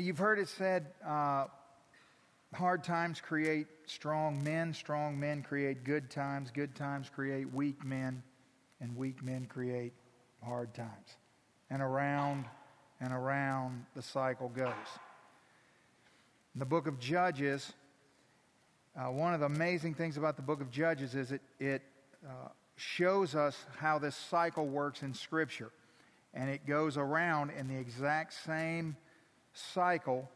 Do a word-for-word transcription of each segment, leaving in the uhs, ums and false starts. You've heard it said, uh, hard times create strong men, strong men create good times, good times create weak men, and weak men create hard times. And around and around the cycle goes. In the book of Judges, uh, one of the amazing things about the book of Judges is it, it uh, shows us how this cycle works in Scripture. And it goes around in the exact same cycle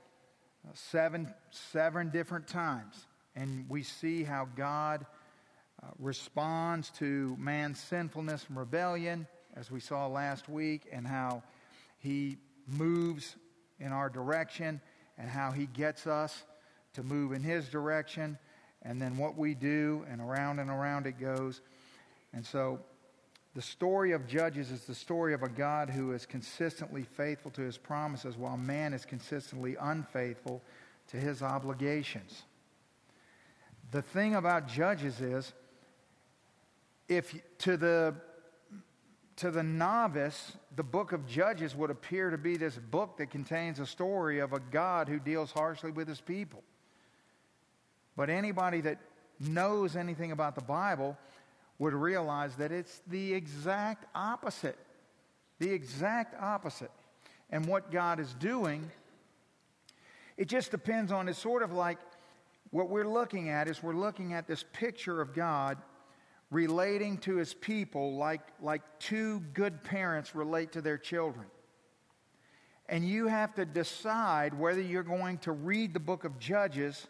uh, seven, seven different times. And we see how God uh, responds to man's sinfulness and rebellion, as we saw last week, and how He moves in our direction, and how He gets us to move in His direction, and then what we do, and around and around it goes. And so the story of Judges is the story of a God who is consistently faithful to His promises, while man is consistently unfaithful to his obligations. The thing about Judges is, if to the To the novice, the book of Judges would appear to be this book that contains a story of a God who deals harshly with His people. But anybody that knows anything about the Bible would realize that it's the exact opposite. The exact opposite. And what God is doing, it just depends on, it's sort of like what we're looking at is we're looking at this picture of God relating to His people like, like two good parents relate to their children. And you have to decide whether you're going to read the book of Judges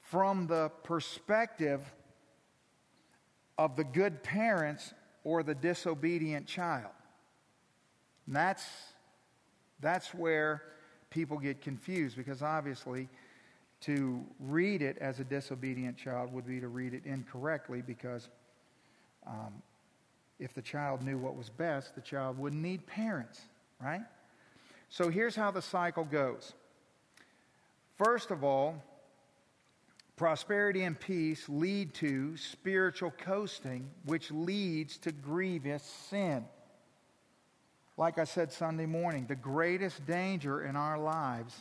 from the perspective of the good parents or the disobedient child. And that's, that's where people get confused, because obviously to read it as a disobedient child would be to read it incorrectly, because um, if the child knew what was best, the child wouldn't need parents, right? So here's how the cycle goes. First of all, prosperity and peace lead to spiritual coasting, which leads to grievous sin. Like I said Sunday morning, the greatest danger in our lives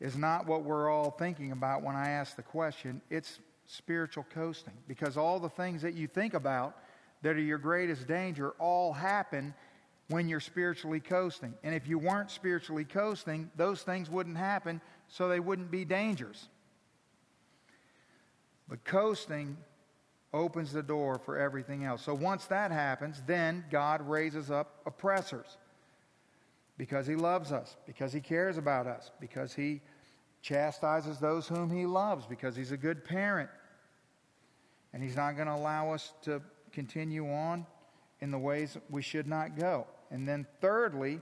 is not what we're all thinking about when I ask the question. It's spiritual coasting. Because all the things that you think about that are your greatest danger all happen when you're spiritually coasting. And if you weren't spiritually coasting, those things wouldn't happen, so they wouldn't be dangers. But coasting opens the door for everything else. So once that happens, then God raises up oppressors. Because He loves us, because He cares about us, because He chastises those whom He loves, because He's a good parent. And He's not going to allow us to continue on in the ways we should not go. And then thirdly,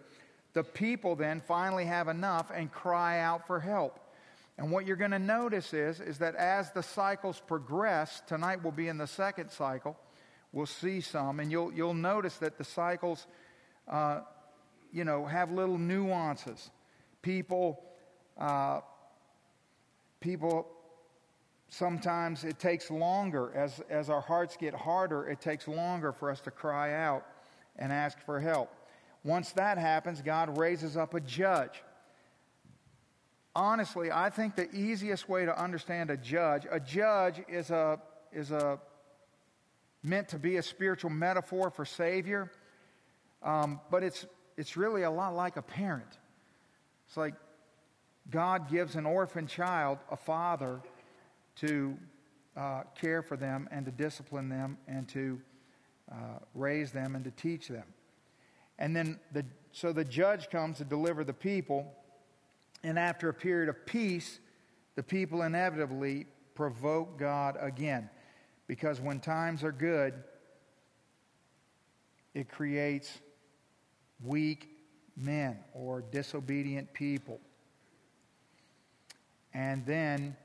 the people then finally have enough and cry out for help. And what you're going to notice is, is that as the cycles progress, tonight we'll be in the second cycle, we'll see some, and you'll, you'll notice that the cycles Uh, you know, have little nuances. People, uh, people. Sometimes it takes longer. As, as our hearts get harder, it takes longer for us to cry out and ask for help. Once that happens, God raises up a judge. Honestly, I think the easiest way to understand a judge, a judge is a is a meant to be a spiritual metaphor for Savior, um, but it's It's really a lot like a parent. It's like God gives an orphan child a father to uh, care for them and to discipline them and to uh, raise them and to teach them. And then, the, so the judge comes to deliver the people, and after a period of peace, the people inevitably provoke God again. Because when times are good, it creates weak men or disobedient people. And then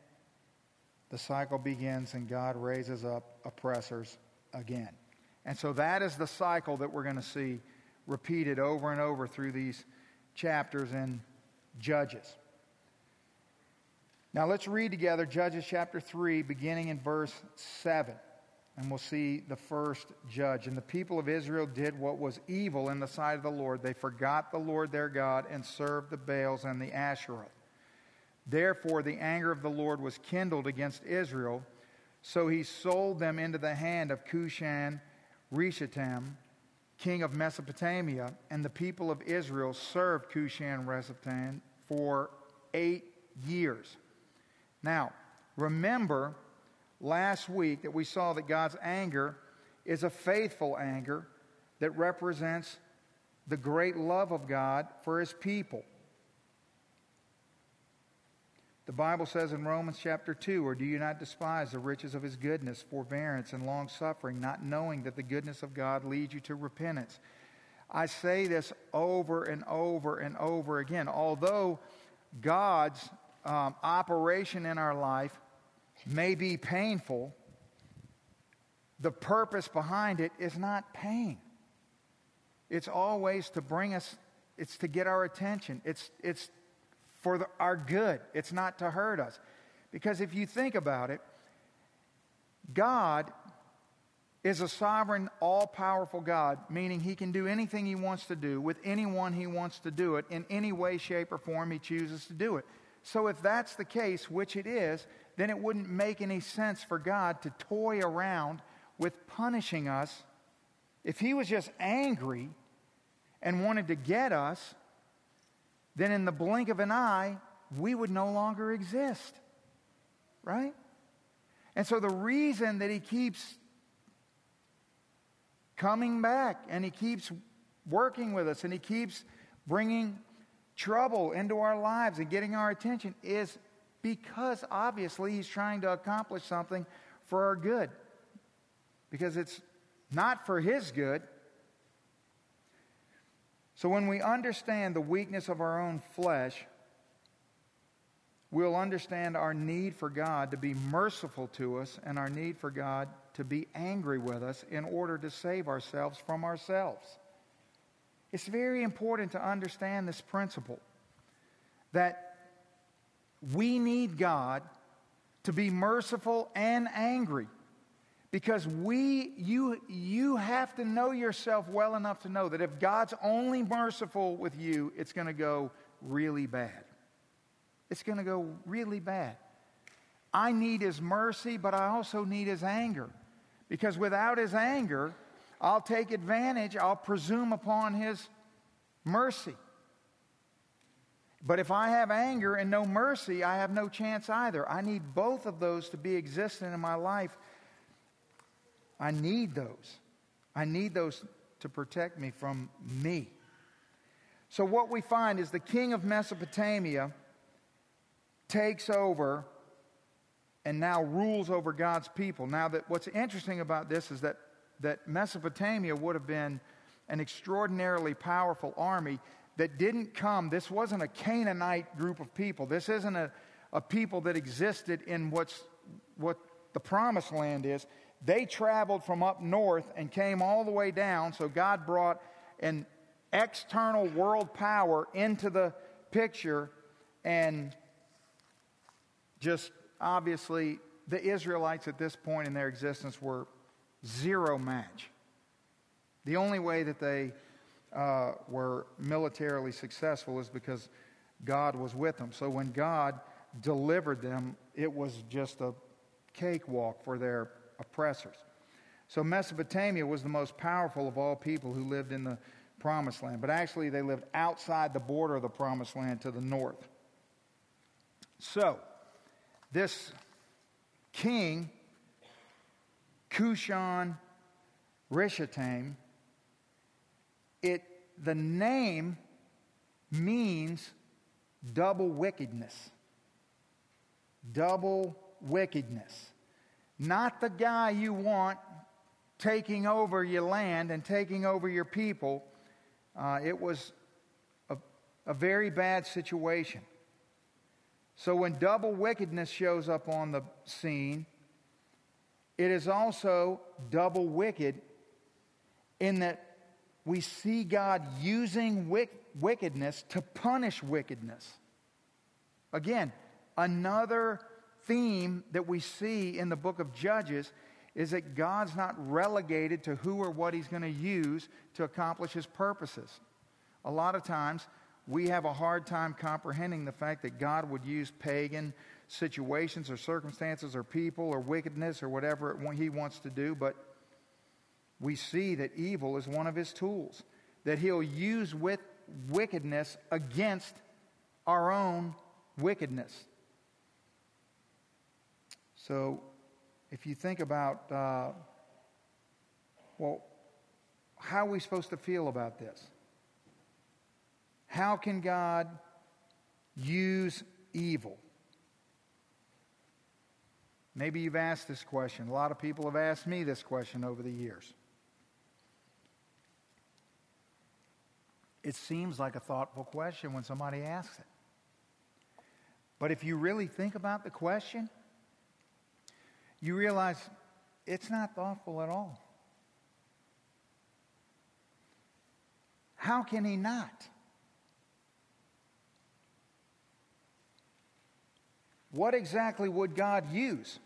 the cycle begins and God raises up oppressors again. And so that is the cycle that we're going to see repeated over and over through these chapters in Judges. Now let's read together Judges chapter three, beginning in verse seven. And we'll see the first judge. And the people of Israel did what was evil in the sight of the Lord. They forgot the Lord their God and served the Baals and the Asherah. Therefore the anger of the Lord was kindled against Israel, so he sold them into the hand of Cushan-Rishathaim, king of Mesopotamia, and the people of Israel served Cushan-Rishathaim for eight years. Now, remember last week that we saw that God's anger is a faithful anger that represents the great love of God for his people. The Bible says in Romans chapter two, "Or do you not despise the riches of his goodness, forbearance, and long-suffering, not knowing that the goodness of God leads you to repentance?" I say this over and over and over again. Although God's um, operation in our life may be painful, the purpose behind it is not pain. It's always to bring us, it's to get our attention. It's, it's for the, our good. It's not to hurt us. Because if you think about it, God is a sovereign, all-powerful God, meaning he can do anything he wants to do with anyone he wants to do it in any way, shape, or form he chooses to do it. So if that's the case, which it is, then it wouldn't make any sense for God to toy around with punishing us. If he was just angry and wanted to get us, then in the blink of an eye, we would no longer exist, right? And so the reason that he keeps coming back and he keeps working with us and he keeps bringing trouble into our lives and getting our attention is because obviously he's trying to accomplish something for our good, because it's not for his good. So when we understand the weakness of our own flesh, we'll understand our need for God to be merciful to us and our need for God to be angry with us in order to save ourselves from ourselves. It's very important to understand this principle, that we need God to be merciful and angry, because we, you, you have to know yourself well enough to know that if God's only merciful with you, it's going to go really bad. It's going to go really bad. I need his mercy, but I also need his anger, because without his anger, I'll take advantage, I'll presume upon his mercy. But if I have anger and no mercy, I have no chance either. I need both of those to be existent in my life. I need those. I need those to protect me from me. So what we find is the king of Mesopotamia takes over and now rules over God's people. Now, that what's interesting about this is that that Mesopotamia would have been an extraordinarily powerful army that didn't come. This wasn't a Canaanite group of people. This isn't a, a people that existed in what's, what the promised land is. They traveled from up north and came all the way down, so God brought an external world power into the picture, and just obviously the Israelites at this point in their existence were zero match. The only way that they uh, were militarily successful is because God was with them. So when God delivered them, it was just a cakewalk for their oppressors. So Mesopotamia was the most powerful of all people who lived in the Promised Land. But actually they lived outside the border of the Promised Land to the north. So this king, Cushan-Rishathaim, it, the name means double wickedness. Double wickedness. Not the guy you want taking over your land and taking over your people. Uh, it was a, a very bad situation. So when double wickedness shows up on the scene, it is also double wicked in that we see God using wick- wickedness to punish wickedness. Again, another theme that we see in the book of Judges is that God's not relegated to who or what he's going to use to accomplish his purposes. A lot of times, we have a hard time comprehending the fact that God would use pagan situations or circumstances or people or wickedness or whatever it, he wants to do, but we see that evil is one of his tools, that he'll use with wickedness against our own wickedness. So if you think about, uh, well, how are we supposed to feel about this? How can God use evil? Maybe you've asked this question. A lot of people have asked me this question over the years. It seems like a thoughtful question when somebody asks it. But if you really think about the question, you realize it's not thoughtful at all. How can he not? What exactly would God use?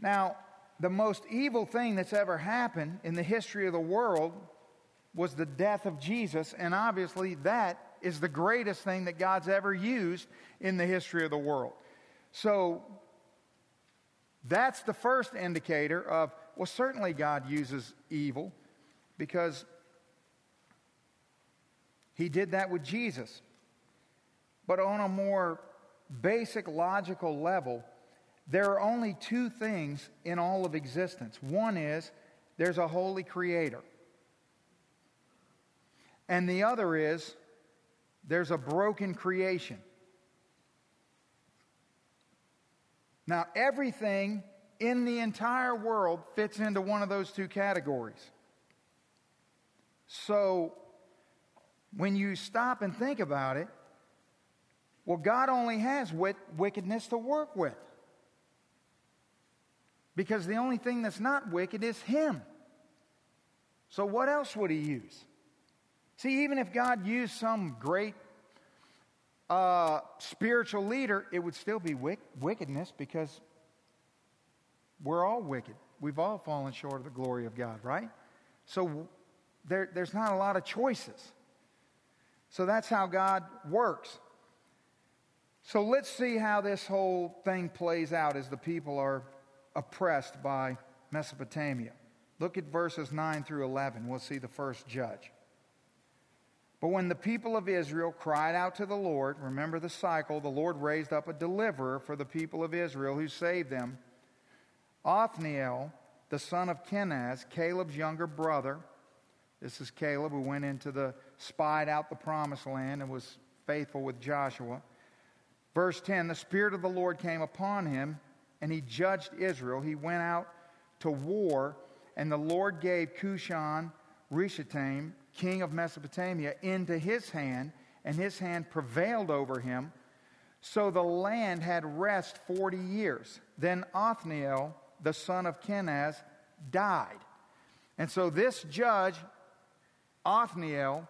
Now, the most evil thing that's ever happened in the history of the world was the death of Jesus, and obviously that is the greatest thing that God's ever used in the history of the world. So that's the first indicator of, well, certainly God uses evil, because he did that with Jesus. But on a more basic logical level, there are only two things in all of existence. One is there's a holy creator. And the other is there's a broken creation. Now, everything in the entire world fits into one of those two categories. So, when you stop and think about it, well, God only has wit- wickedness to work with. Because the only thing that's not wicked is him. So what else would he use? See, even if God used some great uh, spiritual leader, it would still be wick- wickedness, because we're all wicked. We've all fallen short of the glory of God, right? So there, there's not a lot of choices. So that's how God works. So let's see how this whole thing plays out as the people are oppressed by Mesopotamia. Look at verses nine through eleven. We'll see the first judge. But when the people of Israel cried out to the Lord, remember the cycle, the Lord raised up a deliverer for the people of Israel who saved them. Othniel, the son of Kenaz, Caleb's younger brother. This is Caleb who went into the, spied out the promised land and was faithful with Joshua. Verse ten, the Spirit of the Lord came upon him, and he judged Israel. He went out to war, and the Lord gave Cushan-Rishathaim, king of Mesopotamia, into his hand, and his hand prevailed over him. So the land had rest forty years. Then Othniel, the son of Kenaz, died. And so this judge, Othniel,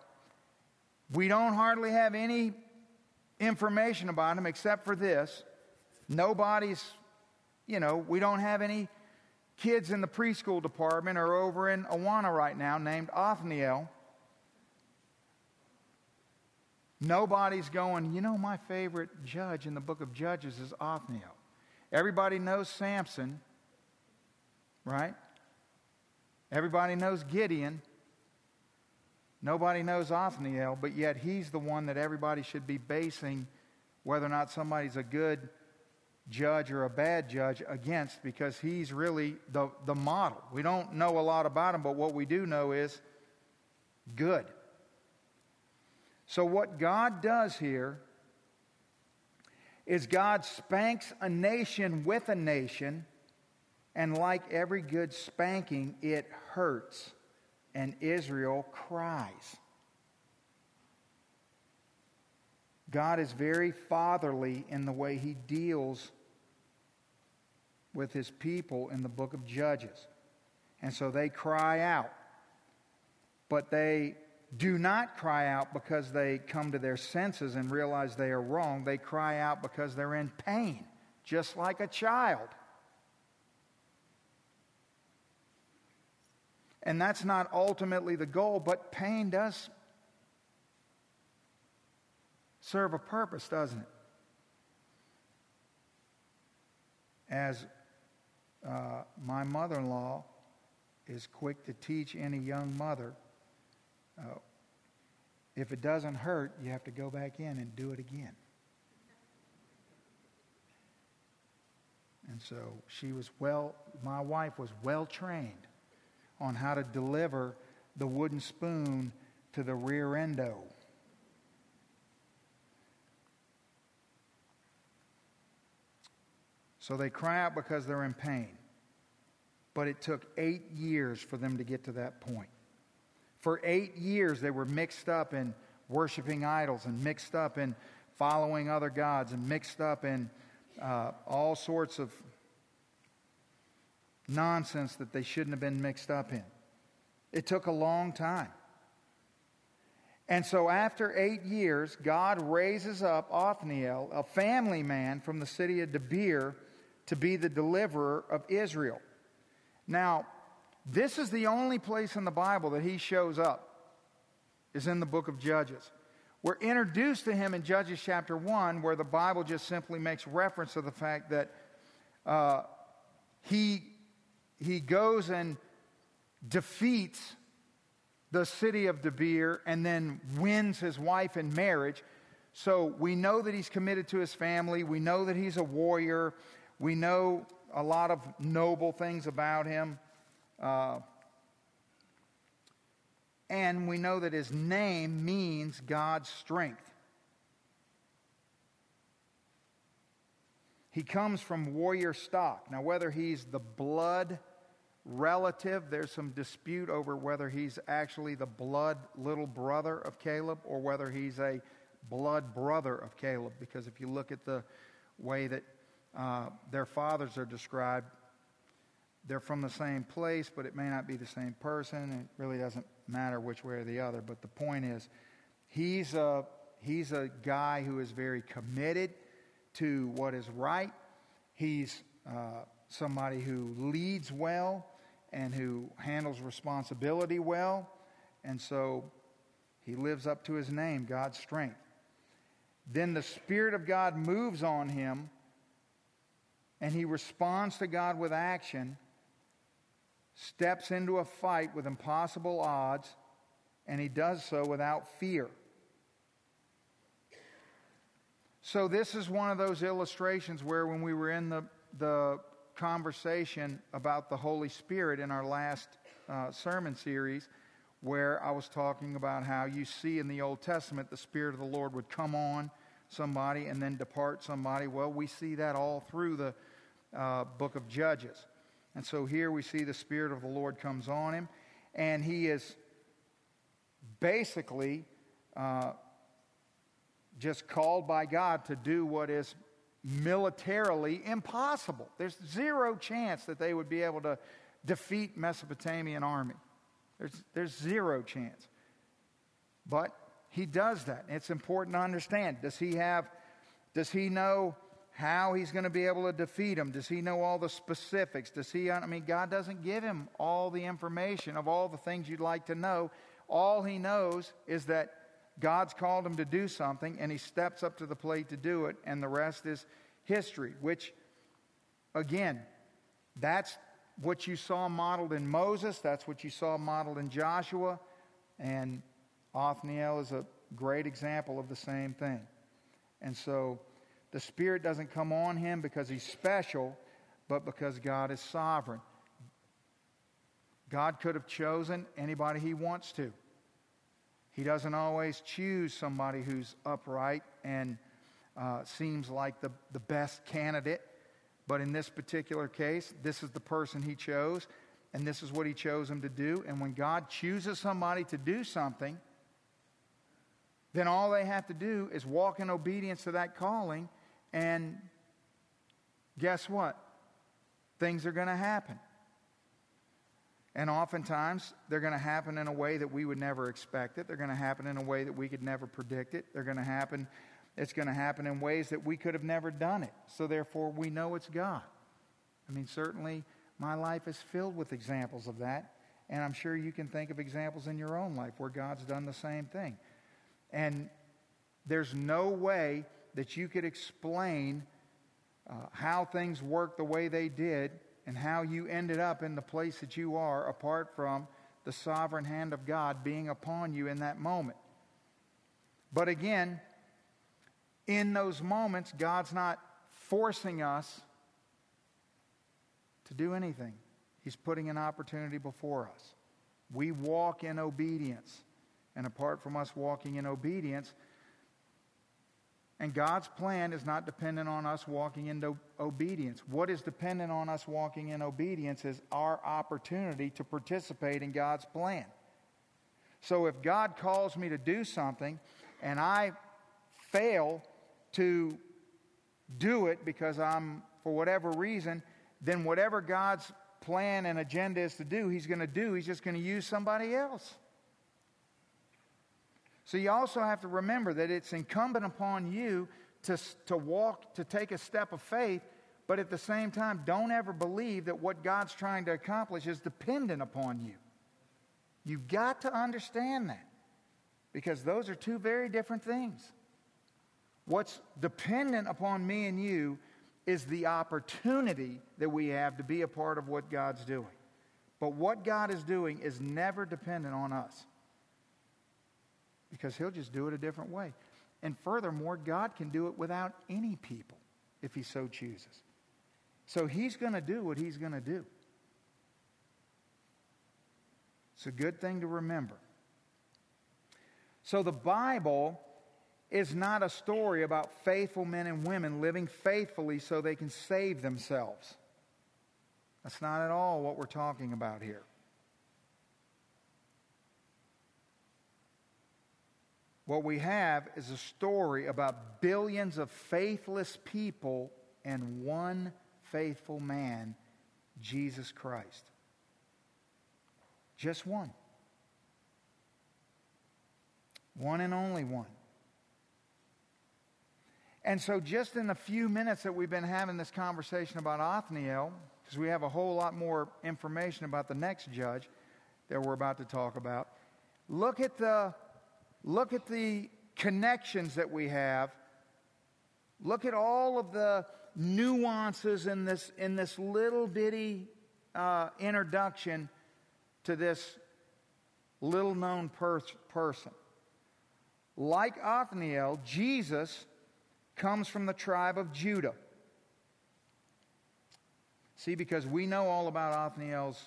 we don't hardly have any information about him except for this. Nobody's, you know, we don't have any kids in the preschool department or over in Awana right now named Othniel. Nobody's going, you know, my favorite judge in the book of Judges is Othniel. Everybody knows Samson, right? Everybody knows Gideon. Nobody knows Othniel, but yet he's the one that everybody should be basing whether or not somebody's a good judge or a bad judge against, because he's really the, the model. We don't know a lot about him, but what we do know is good. So what God does here is God spanks a nation with a nation, and like every good spanking, it hurts, and Israel cries. God is very fatherly in the way he deals with his people in the book of Judges. And so they cry out, but they do not cry out because they come to their senses and realize they are wrong. They cry out because they're in pain, just like a child. And that's not ultimately the goal, but pain does serve a purpose, doesn't it? As uh, my mother-in-law is quick to teach any young mother, uh, if it doesn't hurt, you have to go back in and do it again. And so she was well, my wife was well trained on how to deliver the wooden spoon to the rear endo. So they cry out because they're in pain. But it took eight years for them to get to that point. For eight years they were mixed up in worshiping idols and mixed up in following other gods and mixed up in uh, all sorts of nonsense that they shouldn't have been mixed up in. It took a long time. And so after eight years, God raises up Othniel, a family man from the city of Debir, to be the deliverer of Israel. Now, this is the only place in the Bible that he shows up, is in the book of Judges. We're introduced to him in Judges chapter one, where the Bible just simply makes reference to the fact that uh, he He goes and defeats the city of Debir and then wins his wife in marriage. So we know that he's committed to his family. We know that he's a warrior. We know a lot of noble things about him. Uh, and we know that his name means God's strength. He comes from warrior stock. Now, whether he's the blood relative, there's some dispute over whether he's actually the blood little brother of Caleb or whether he's a blood brother of Caleb. Because if you look at the way that uh, their fathers are described, they're from the same place, but it may not be the same person. It really doesn't matter which way or the other. But the point is, he's a, he's a guy who is very committed to what is right. He's uh, somebody who leads well and who handles responsibility well. And so he lives up to his name, God's strength. Then the Spirit of God moves on him and he responds to God with action, steps into a fight with impossible odds, and he does so without fear. So this is one of those illustrations where when we were in the, the conversation about the Holy Spirit in our last uh, sermon series, where I was talking about how you see in the Old Testament the Spirit of the Lord would come on somebody and then depart somebody. Well, we see that all through the uh, book of Judges. And so here we see the Spirit of the Lord comes on him, and he is basically Uh, just called by God to do what is militarily impossible. There's zero chance that they would be able to defeat Mesopotamian army. There's, there's zero chance. But he does that. It's important to understand. Does he have, does he know how he's going to be able to defeat him? Does he know all the specifics? Does he, I mean, God doesn't give him all the information of all the things you'd like to know. All he knows is that God's called him to do something, and he steps up to the plate to do it, and the rest is history, which, again, that's what you saw modeled in Moses. That's what you saw modeled in Joshua, and Othniel is a great example of the same thing. And so the Spirit doesn't come on him because he's special, but because God is sovereign. God could have chosen anybody he wants to. He doesn't always choose somebody who's upright and uh, seems like the, the best candidate. But in this particular case, this is the person he chose, and this is what he chose him to do. And when God chooses somebody to do something, then all they have to do is walk in obedience to that calling, and guess what? Things are going to happen. And oftentimes, they're going to happen in a way that we would never expect it. They're going to happen in a way that we could never predict it. They're going to happen, it's going to happen in ways that we could have never done it. So therefore, we know it's God. I mean, certainly, my life is filled with examples of that. And I'm sure you can think of examples in your own life where God's done the same thing. And there's no way that you could explain uh, how things work the way they did and how you ended up in the place that you are apart from the sovereign hand of God being upon you in that moment. But again, in those moments, God's not forcing us to do anything. He's putting an opportunity before us. We walk in obedience. And apart from us walking in obedience, and God's plan is not dependent on us walking in obedience. What is dependent on us walking in obedience is our opportunity to participate in God's plan. So if God calls me to do something and I fail to do it because I'm, for whatever reason, then whatever God's plan and agenda is to do, He's going to do. He's just going to use somebody else. So you also have to remember that it's incumbent upon you to, to walk, to take a step of faith, but at the same time, don't ever believe that what God's trying to accomplish is dependent upon you. You've got to understand that, because those are two very different things. What's dependent upon me and you is the opportunity that we have to be a part of what God's doing. But what God is doing is never dependent on us, because He'll just do it a different way. And furthermore, God can do it without any people if He so chooses. So He's going to do what He's going to do. It's a good thing to remember. So the Bible is not a story about faithful men and women living faithfully so they can save themselves. That's not at all what we're talking about here. What we have is a story about billions of faithless people and one faithful man, Jesus Christ. Just one. One and only one. And so just in the few minutes that we've been having this conversation about Othniel, because we have a whole lot more information about the next judge that we're about to talk about, look at the Look at the connections that we have. Look at all of the nuances in this, in this little bitty uh, introduction to this little-known per- person. Like Othniel, Jesus comes from the tribe of Judah. See, because we know all about Othniel's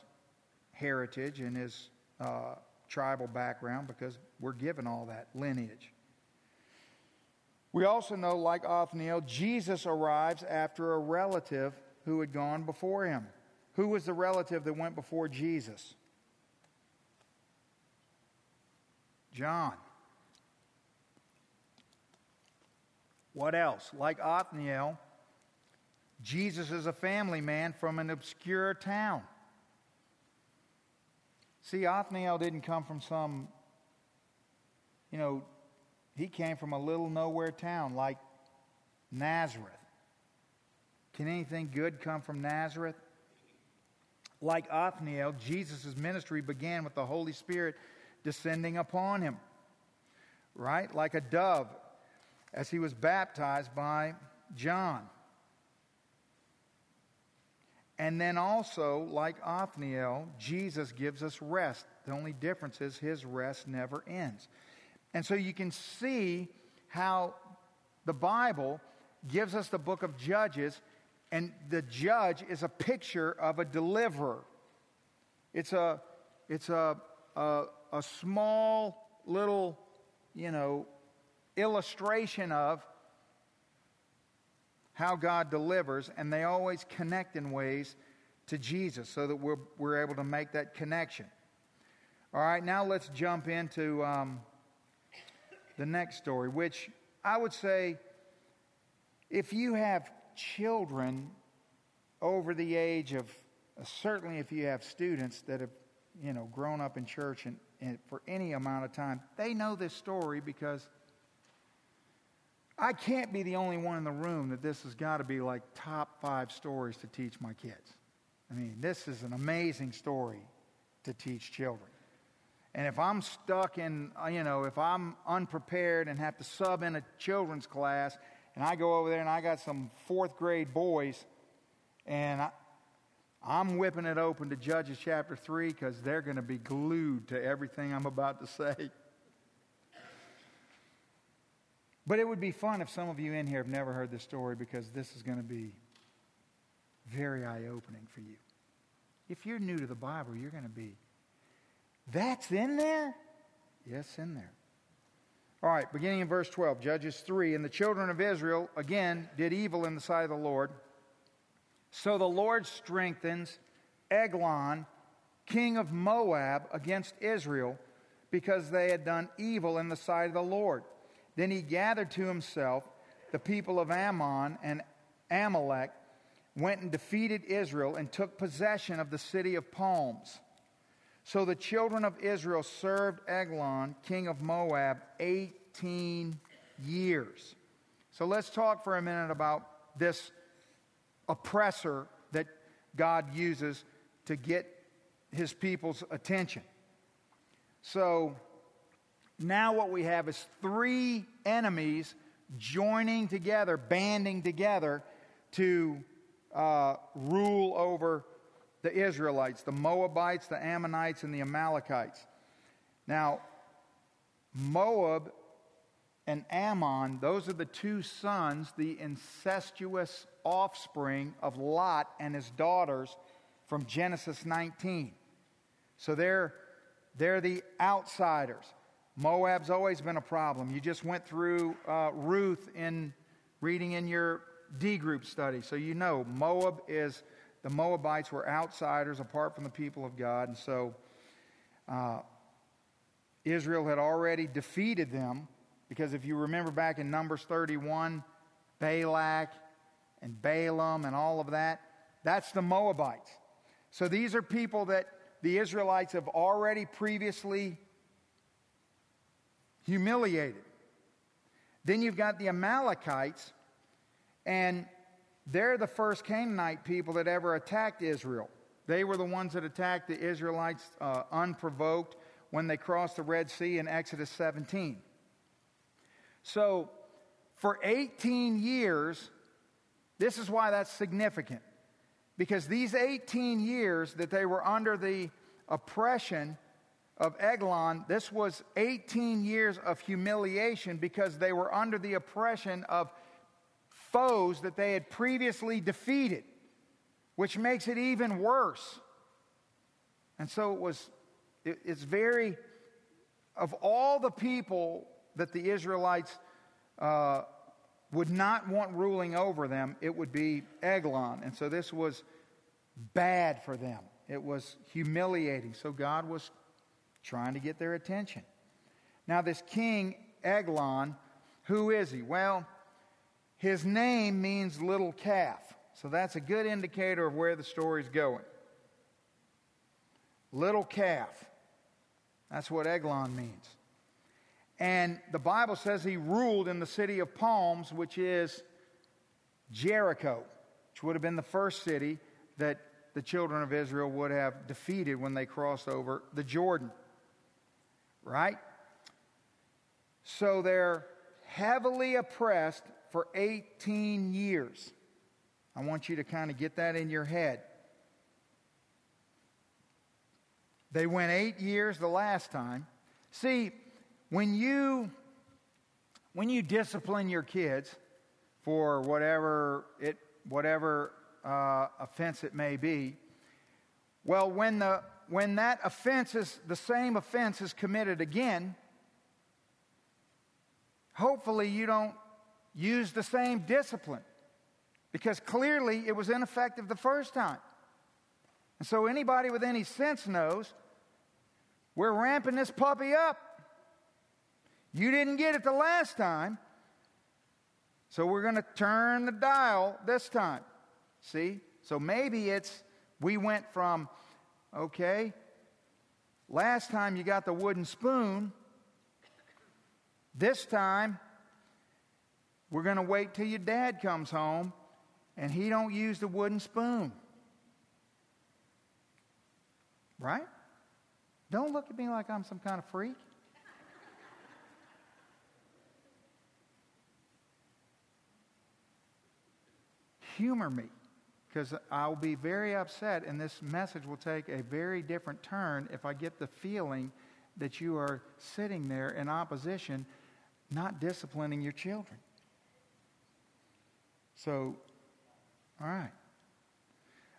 heritage and his uh, tribal background, because we're given all that lineage. We also know, like Othniel, Jesus arrives after a relative who had gone before him. Who was the relative that went before Jesus? John. What else? Like Othniel, Jesus is a family man from an obscure town. See, Othniel didn't come from some, you know, he came from a little nowhere town like Nazareth. Can anything good come from Nazareth? Like Othniel, Jesus' ministry began with the Holy Spirit descending upon him, right? Like a dove, as he was baptized by John. And then also, like Othniel, Jesus gives us rest. The only difference is His rest never ends. And so you can see how the Bible gives us the book of Judges, and the judge is a picture of a deliverer. It's a, it's a, a, a small little, you know, illustration of how God delivers, and they always connect in ways to Jesus so that we're, we're able to make that connection. All right, now let's jump into um, the next story, which I would say, if you have children over the age of, uh, certainly if you have students that have you know, grown up in church and, and for any amount of time, they know this story, because I can't be the only one in the room that this has got to be like top five stories to teach my kids. I mean, this is an amazing story to teach children. And if I'm stuck in, you know, if I'm unprepared and have to sub in a children's class, and I go over there and I got some fourth grade boys, and I, I'm whipping it open to Judges chapter three, because they're going to be glued to everything I'm about to say. But it would be fun if some of you in here have never heard this story, because this is going to be very eye-opening for you. If you're new to the Bible, you're going to be, that's in there? Yes, in there. All right, beginning in verse twelve, Judges three. And the children of Israel, again, did evil in the sight of the Lord. So the Lord strengthens Eglon, king of Moab, against Israel, because they had done evil in the sight of the Lord. Then he gathered to himself the people of Ammon and Amalek, went and defeated Israel, and took possession of the city of palms. So the children of Israel served Eglon, king of Moab, eighteen years. So let's talk for a minute about this oppressor that God uses to get his people's attention. So now what we have is three enemies joining together, banding together to uh, rule over the Israelites, the Moabites, the Ammonites, and the Amalekites. Now, Moab and Ammon, those are the two sons, the incestuous offspring of Lot and his daughters from Genesis nineteen. So they're, they're the outsiders. Moab's always been a problem. You just went through uh, Ruth in reading in your D group study. So you know Moab is... The Moabites were outsiders apart from the people of God. And so uh, Israel had already defeated them, because if you remember back in Numbers thirty-one, Balak and Balaam and all of that, that's the Moabites. So these are people that the Israelites have already previously humiliated. Then you've got the Amalekites, and they're the first Canaanite people that ever attacked Israel. They were the ones that attacked the Israelites uh, unprovoked when they crossed the Red Sea in Exodus seventeen. So for eighteen years, this is why that's significant. Because these eighteen years that they were under the oppression of Eglon, this was eighteen years of humiliation, because they were under the oppression of foes that they had previously defeated, which makes it even worse. And so it was, it, it's very, of all the people that the Israelites uh, would not want ruling over them, it would be Eglon. And so this was bad for them. It was humiliating. So God was trying to get their attention. Now this king, Eglon, who is he? Well, his name means little calf. So that's a good indicator of where the story's going. Little calf. That's what Eglon means. And the Bible says he ruled in the city of palms, which is Jericho, which would have been the first city that the children of Israel would have defeated when they crossed over the Jordan. Right? So they're heavily oppressed for eighteen years. I want you to kind of get that in your head. They went eight years the last time. See, when you when you discipline your kids for whatever it whatever uh, offense it may be, well, when the when that offense is the same offense is committed again, hopefully you don't use the same discipline, because clearly it was ineffective the first time. And so anybody with any sense knows we're ramping this puppy up. You didn't get it the last time, so we're going to turn the dial this time. See? So maybe it's we went from, okay, Last time you got the wooden spoon. This time, we're going to wait till your dad comes home and he don't use the wooden spoon. Right? Don't look at me like I'm some kind of freak. Humor me, because I'll be very upset and this message will take a very different turn if I get the feeling that you are sitting there in opposition, not disciplining your children. So, all right.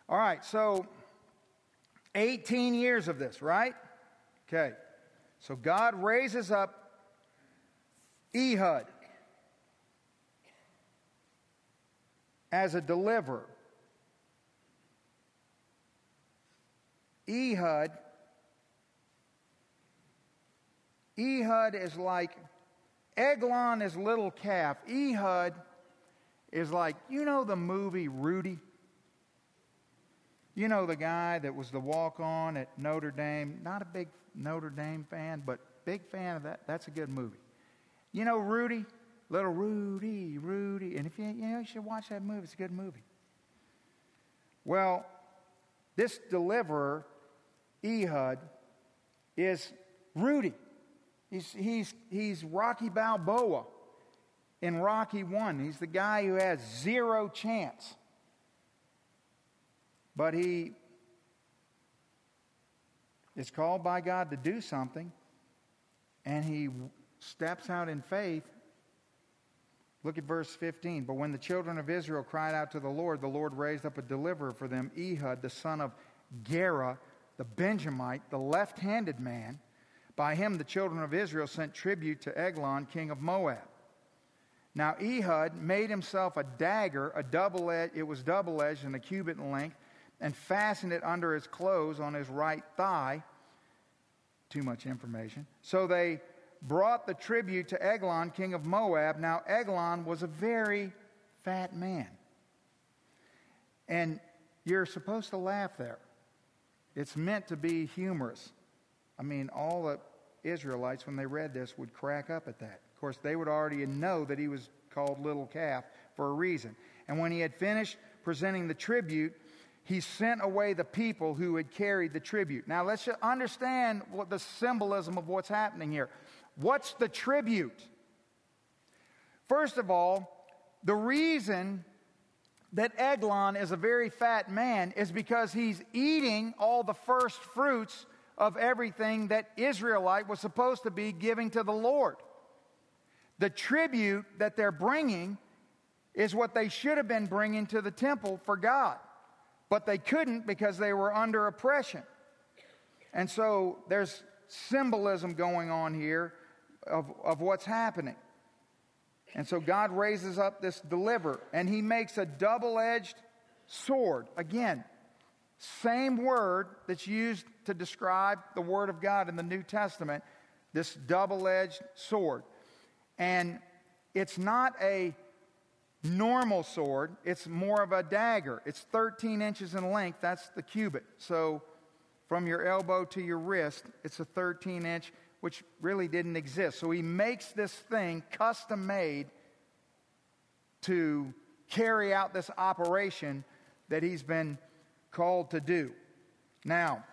All right, so eighteen years of this, right? Okay. So God raises up Ehud as a deliverer. Ehud. Ehud is like, Eglon is little calf. Ehud is like, you know the movie Rudy? You know the guy that was the walk-on at Notre Dame? Not a big Notre Dame fan, but big fan of that. That's a good movie. You know Rudy? Little Rudy, Rudy. And if you, you know, you should watch that movie. It's a good movie. Well, this deliverer, Ehud, is Rudy. He's, he's, he's Rocky Balboa in Rocky One. He's the guy who has zero chance. But he is called by God to do something, and he steps out in faith. Look at verse fifteen. But when the children of Israel cried out to the Lord, the Lord raised up a deliverer for them, Ehud, the son of Gera, the Benjamite, the left-handed man. By him the children of Israel sent tribute to Eglon, king of Moab. Now Ehud made himself a dagger, a double-edged, it was double-edged and a cubit in length, and fastened it under his clothes on his right thigh. Too much information. So they brought the tribute to Eglon, king of Moab. Now Eglon was a very fat man. And you're supposed to laugh there. It's meant to be humorous. I mean, all the Israelites, when they read this, would crack up at that. Of course, they would already know that he was called Little Calf for a reason. And when he had finished presenting the tribute, he sent away the people who had carried the tribute. Now, let's just understand what the symbolism of what's happening here. What's the tribute? First of all, the reason that Eglon is a very fat man is because he's eating all the first fruits of everything that Israelite was supposed to be giving to the Lord. The tribute that they're bringing is what they should have been bringing to the temple for God. But they couldn't because they were under oppression. And so there's symbolism going on here of, of what's happening. And so God raises up this deliverer, and he makes a double-edged sword. Again, same word that's used to describe the Word of God in the New Testament, this double-edged sword. And it's not a normal sword. It's more of a dagger. It's thirteen inches in length. That's the cubit. So from your elbow to your wrist, it's a thirteen-inch, which really didn't exist. So he makes this thing custom-made to carry out this operation that he's been called to do. Now,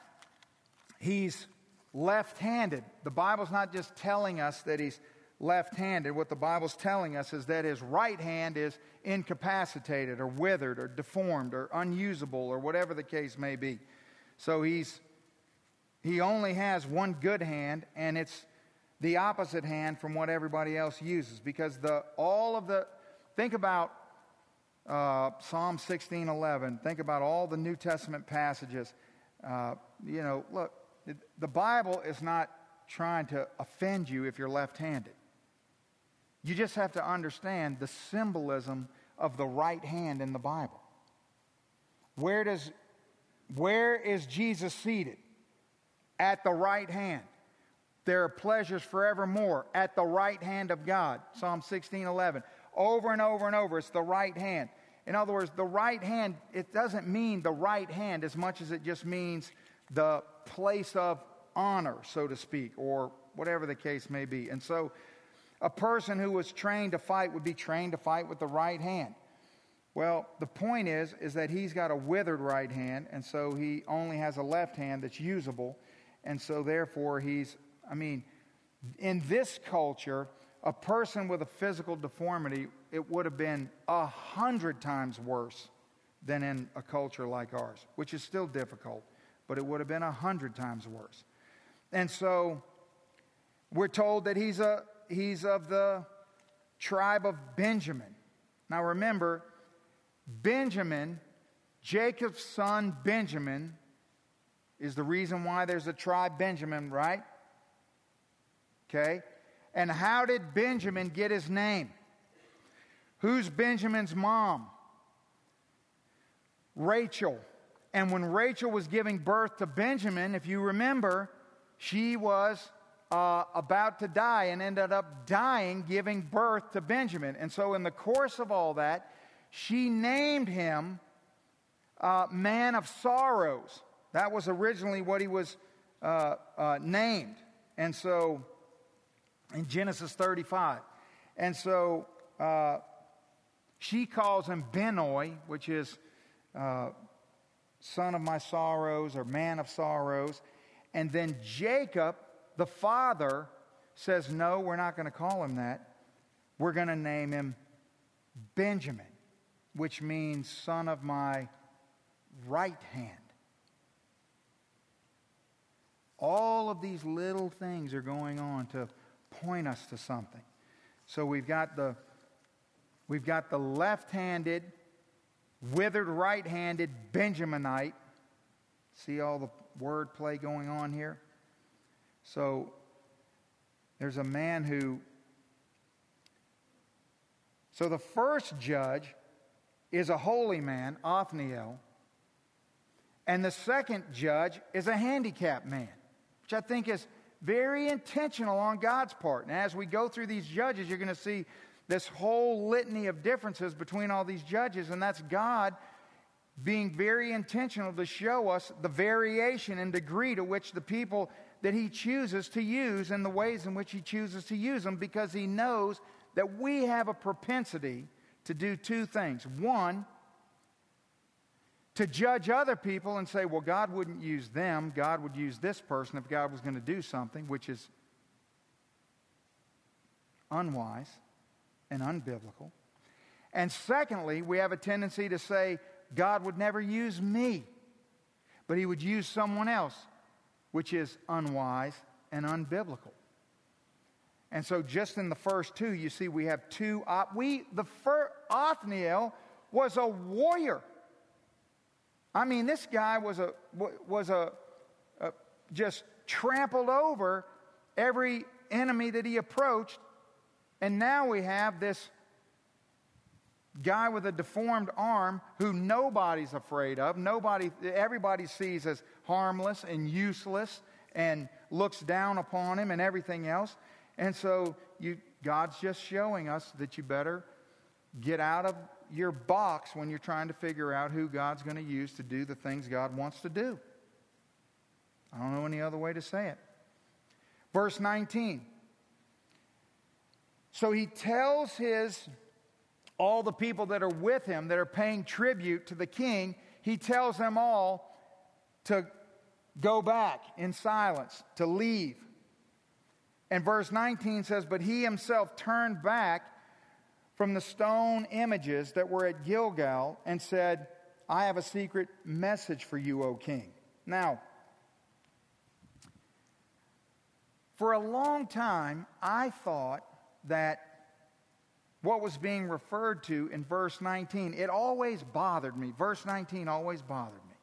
he's left-handed. The Bible's not just telling us that he's left-handed. What the Bible's telling us is that his right hand is incapacitated or withered or deformed or unusable or whatever the case may be. So he's he only has one good hand, and it's the opposite hand from what everybody else uses, because the all of the think about uh, Psalm sixteen eleven. Think about all the New Testament passages. Uh, you know, look, the Bible is not trying to offend you if you're left-handed. You just have to understand the symbolism of the right hand in the Bible. Where does, where is Jesus seated? At the right hand. There are pleasures forevermore at the right hand of God. Psalm sixteen eleven. Over and over and over, it's the right hand. In other words, the right hand, it doesn't mean the right hand as much as it just means the place of honor, so to speak, or whatever the case may be. And so a person who was trained to fight would be trained to fight with the right hand. Well, the point is, is that he's got a withered right hand, and so he only has a left hand that's usable. And so therefore he's, I mean, in this culture, a person with a physical deformity, it would have been a hundred times worse than in a culture like ours, which is still difficult, but it would have been a hundred times worse. And so we're told that he's a he's of the tribe of Benjamin. Now remember, Benjamin, Jacob's son Benjamin, is the reason why there's a tribe Benjamin, right? Okay. And how did Benjamin get his name? Who's Benjamin's mom? Rachel. And when Rachel was giving birth to Benjamin, if you remember, she was uh, about to die and ended up dying giving birth to Benjamin. And so in the course of all that, she named him uh, Man of Sorrows. That was originally what he was uh, uh, named. And so in Genesis thirty-five. And so uh, she calls him Benoi, which is Uh, son of my sorrows, or man of sorrows. And then Jacob, the father, says, no, we're not going to call him that. We're going to name him Benjamin, which means son of my right hand. All of these little things are going on to point us to something. So we've got the we've got the left-handed, withered, right-handed Benjaminite. See all the word play going on here? So there's a man who... So the first judge is a holy man, Othniel. And the second judge is a handicapped man, which I think is very intentional on God's part. And as we go through these judges, you're going to see this whole litany of differences between all these judges, and that's God being very intentional to show us the variation and degree to which the people that he chooses to use and the ways in which he chooses to use them, because he knows that we have a propensity to do two things. One, to judge other people and say, well, God wouldn't use them. God would use this person if God was going to do something, which is unwise and unbiblical. And secondly, we have a tendency to say, God would never use me, but he would use someone else, which is unwise and unbiblical. And so just in the first two, you see we have two, op- we, the first, Othniel was a warrior. I mean, this guy was a, was a, a just trampled over every enemy that he approached. And now we have this guy with a deformed arm who nobody's afraid of. Nobody, everybody sees as harmless and useless and looks down upon him and everything else. And so you, God's just showing us that you better get out of your box when you're trying to figure out who God's going to use to do the things God wants to do. I don't know any other way to say it. Verse nineteen. So he tells his, all the people that are with him, that are paying tribute to the king, he tells them all to go back in silence, to leave. And verse nineteen says, but he himself turned back from the stone images that were at Gilgal and said, I have a secret message for you, O king. Now, for a long time, I thought that what was being referred to in verse nineteen, it always bothered me. Verse nineteen always bothered me.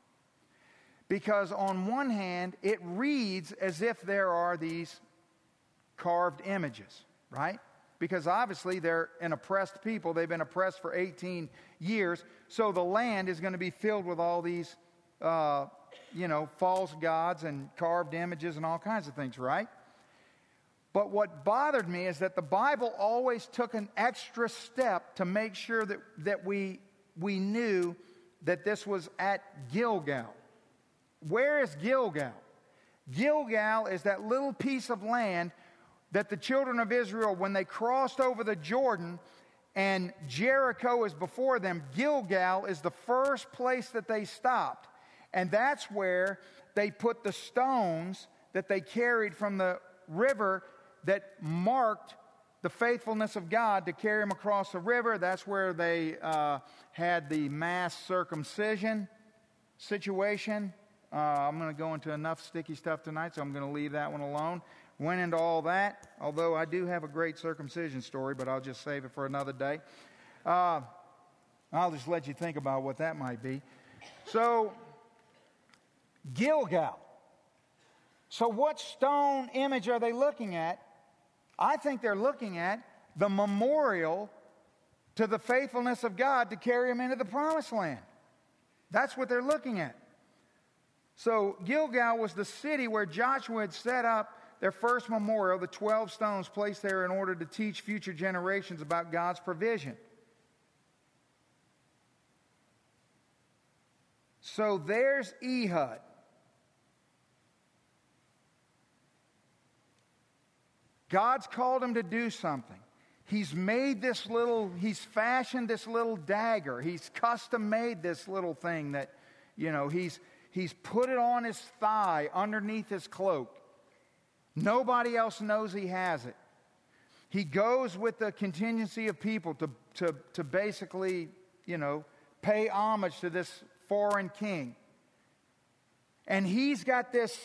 Because on one hand, it reads as if there are these carved images, right? Because obviously they're an oppressed people. They've been oppressed for eighteen years. So the land is going to be filled with all these, uh, you know, false gods and carved images and all kinds of things, right? But what bothered me is that the Bible always took an extra step to make sure that, that we, we knew that this was at Gilgal. Where is Gilgal? Gilgal is that little piece of land that the children of Israel, when they crossed over the Jordan and Jericho is before them, Gilgal is the first place that they stopped. And that's where they put the stones that they carried from the river that marked the faithfulness of God to carry him across the river. That's where they uh, had the mass circumcision situation. Uh, I'm going to go into enough sticky stuff tonight, so I'm going to leave that one alone. Went into all that, although I do have a great circumcision story, but I'll just save it for another day. Uh, I'll just let you think about what that might be. So, Gilgal. So what stone image are they looking at? I think they're looking at the memorial to the faithfulness of God to carry them into the promised land. That's what they're looking at. So Gilgal was the city where Joshua had set up their first memorial, the twelve stones placed there in order to teach future generations about God's provision. So there's Ehud. God's called him to do something. He's made this little, he's fashioned this little dagger. He's custom made this little thing that, you know, he's, he's put it on his thigh underneath his cloak. Nobody else knows he has it. He goes with the contingency of people to, to, to basically, you know, pay homage to this foreign king. And he's got this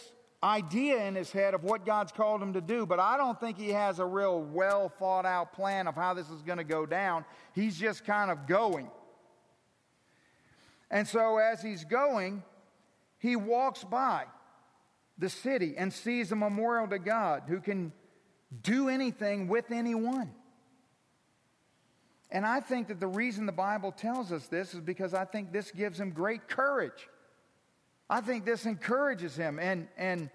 idea in his head of what God's called him to do, but I don't think he has a real well thought out plan of how this is going to go down. He's just kind of going. And so as he's going, he walks by the city and sees a memorial to God who can do anything with anyone. And I think that the reason the Bible tells us this is because I think this gives him great courage. I think this encourages him and, and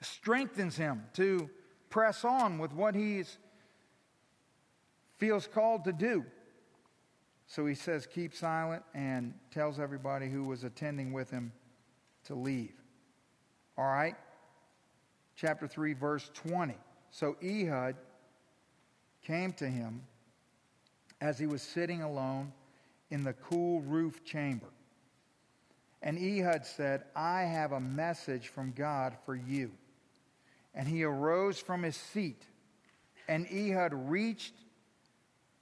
strengthens him to press on with what he feels called to do. So he says, keep silent, and tells everybody who was attending with him to leave. All right? Chapter three, verse twenty. So Ehud came to him as he was sitting alone in the cool roof chamber. And Ehud said, I have a message from God for you. And he arose from his seat. And Ehud reached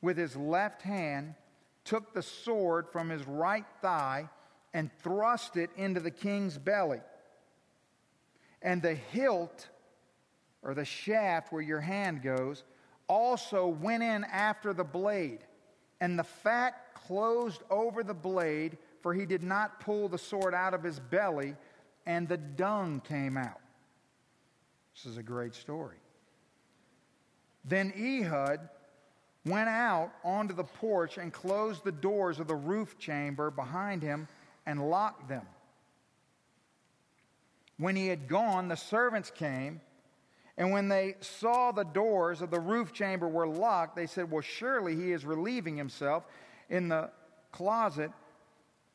with his left hand, took the sword from his right thigh, and thrust it into the king's belly. And the hilt, or the shaft where your hand goes, also went in after the blade. And the fat closed over the blade, for he did not pull the sword out of his belly, and the dung came out. This is a great story. Then Ehud went out onto the porch and closed the doors of the roof chamber behind him and locked them. When he had gone, the servants came, and when they saw the doors of the roof chamber were locked, they said, well, surely he is relieving himself in the closet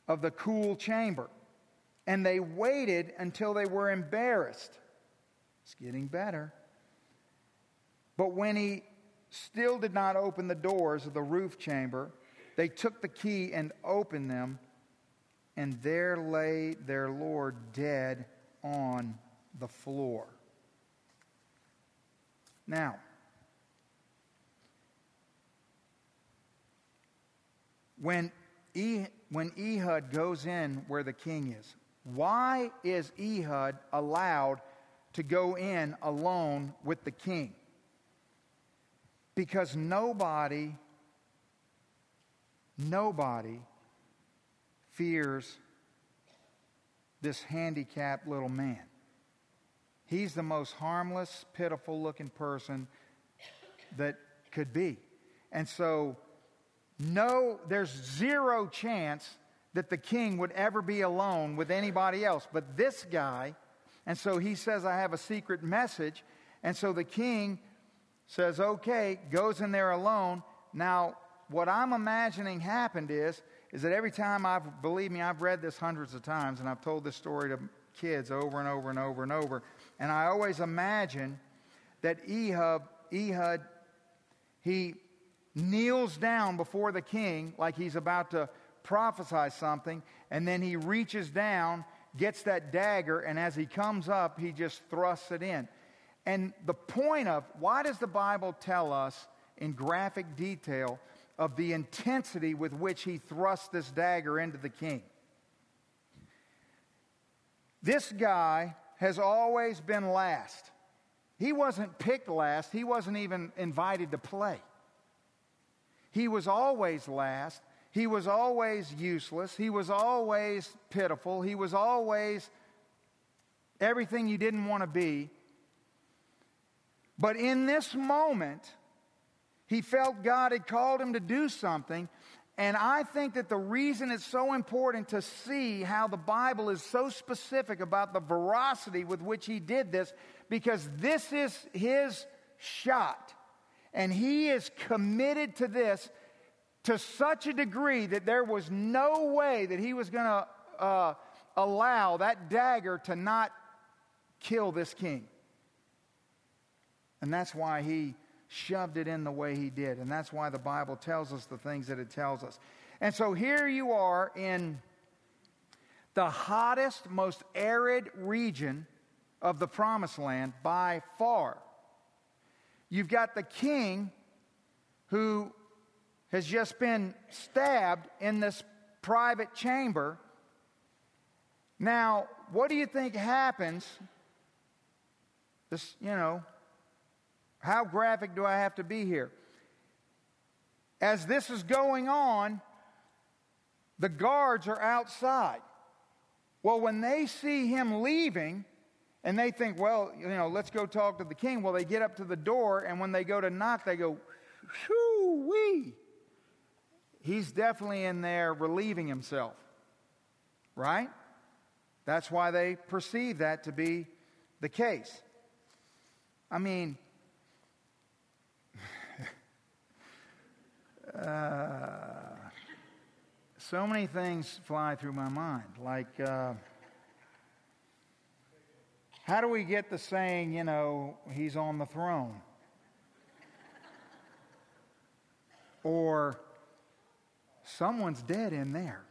of the cool chamber. And they waited until they were embarrassed. It's getting better. But when he still did not open the doors of the roof chamber, they took the key and opened them, and there lay their Lord dead on the floor. Now, when Ehud When Ehud goes in where the king is, why is Ehud allowed to go in alone with the king? Because nobody, nobody fears this handicapped little man. He's the most harmless, pitiful-looking person that could be. And so, no, there's zero chance that the king would ever be alone with anybody else but this guy. And so he says, I have a secret message. And so the king says, okay, goes in there alone. Now, what I'm imagining happened is, is that every time I've, believe me, I've read this hundreds of times, and I've told this story to kids over and over and over and over. And I always imagine that Ehud, Ehud he kneels down before the king like he's about to prophesy something, and then he reaches down, gets that dagger, and as he comes up, he just thrusts it in. And the point of, why does the Bible tell us in graphic detail of the intensity with which he thrust this dagger into the king? This guy has always been last. He wasn't picked last. He wasn't even invited to play. He was always last. He was always useless. He was always pitiful. He was always everything you didn't want to be. But in this moment, he felt God had called him to do something. And I think that the reason it's so important to see how the Bible is so specific about the veracity with which he did this, because this is his shot. And he is committed to this to such a degree that there was no way that he was going to uh, allow that dagger to not kill this king. And that's why he shoved it in the way he did. And that's why the Bible tells us the things that it tells us. And so here you are in the hottest, most arid region of the Promised Land by far. You've got the king who has just been stabbed in this private chamber. Now, what do you think happens? This, you know... How graphic do I have to be here? As this is going on, the guards are outside. Well, when they see him leaving, and they think, well, you know, let's go talk to the king. Well, they get up to the door, and when they go to knock, they go, whoo-wee. He's definitely in there relieving himself, right? That's why they perceive that to be the case. I mean... Uh, so many things fly through my mind. Like, uh, how do we get the saying, you know, he's on the throne? Or, someone's dead in there.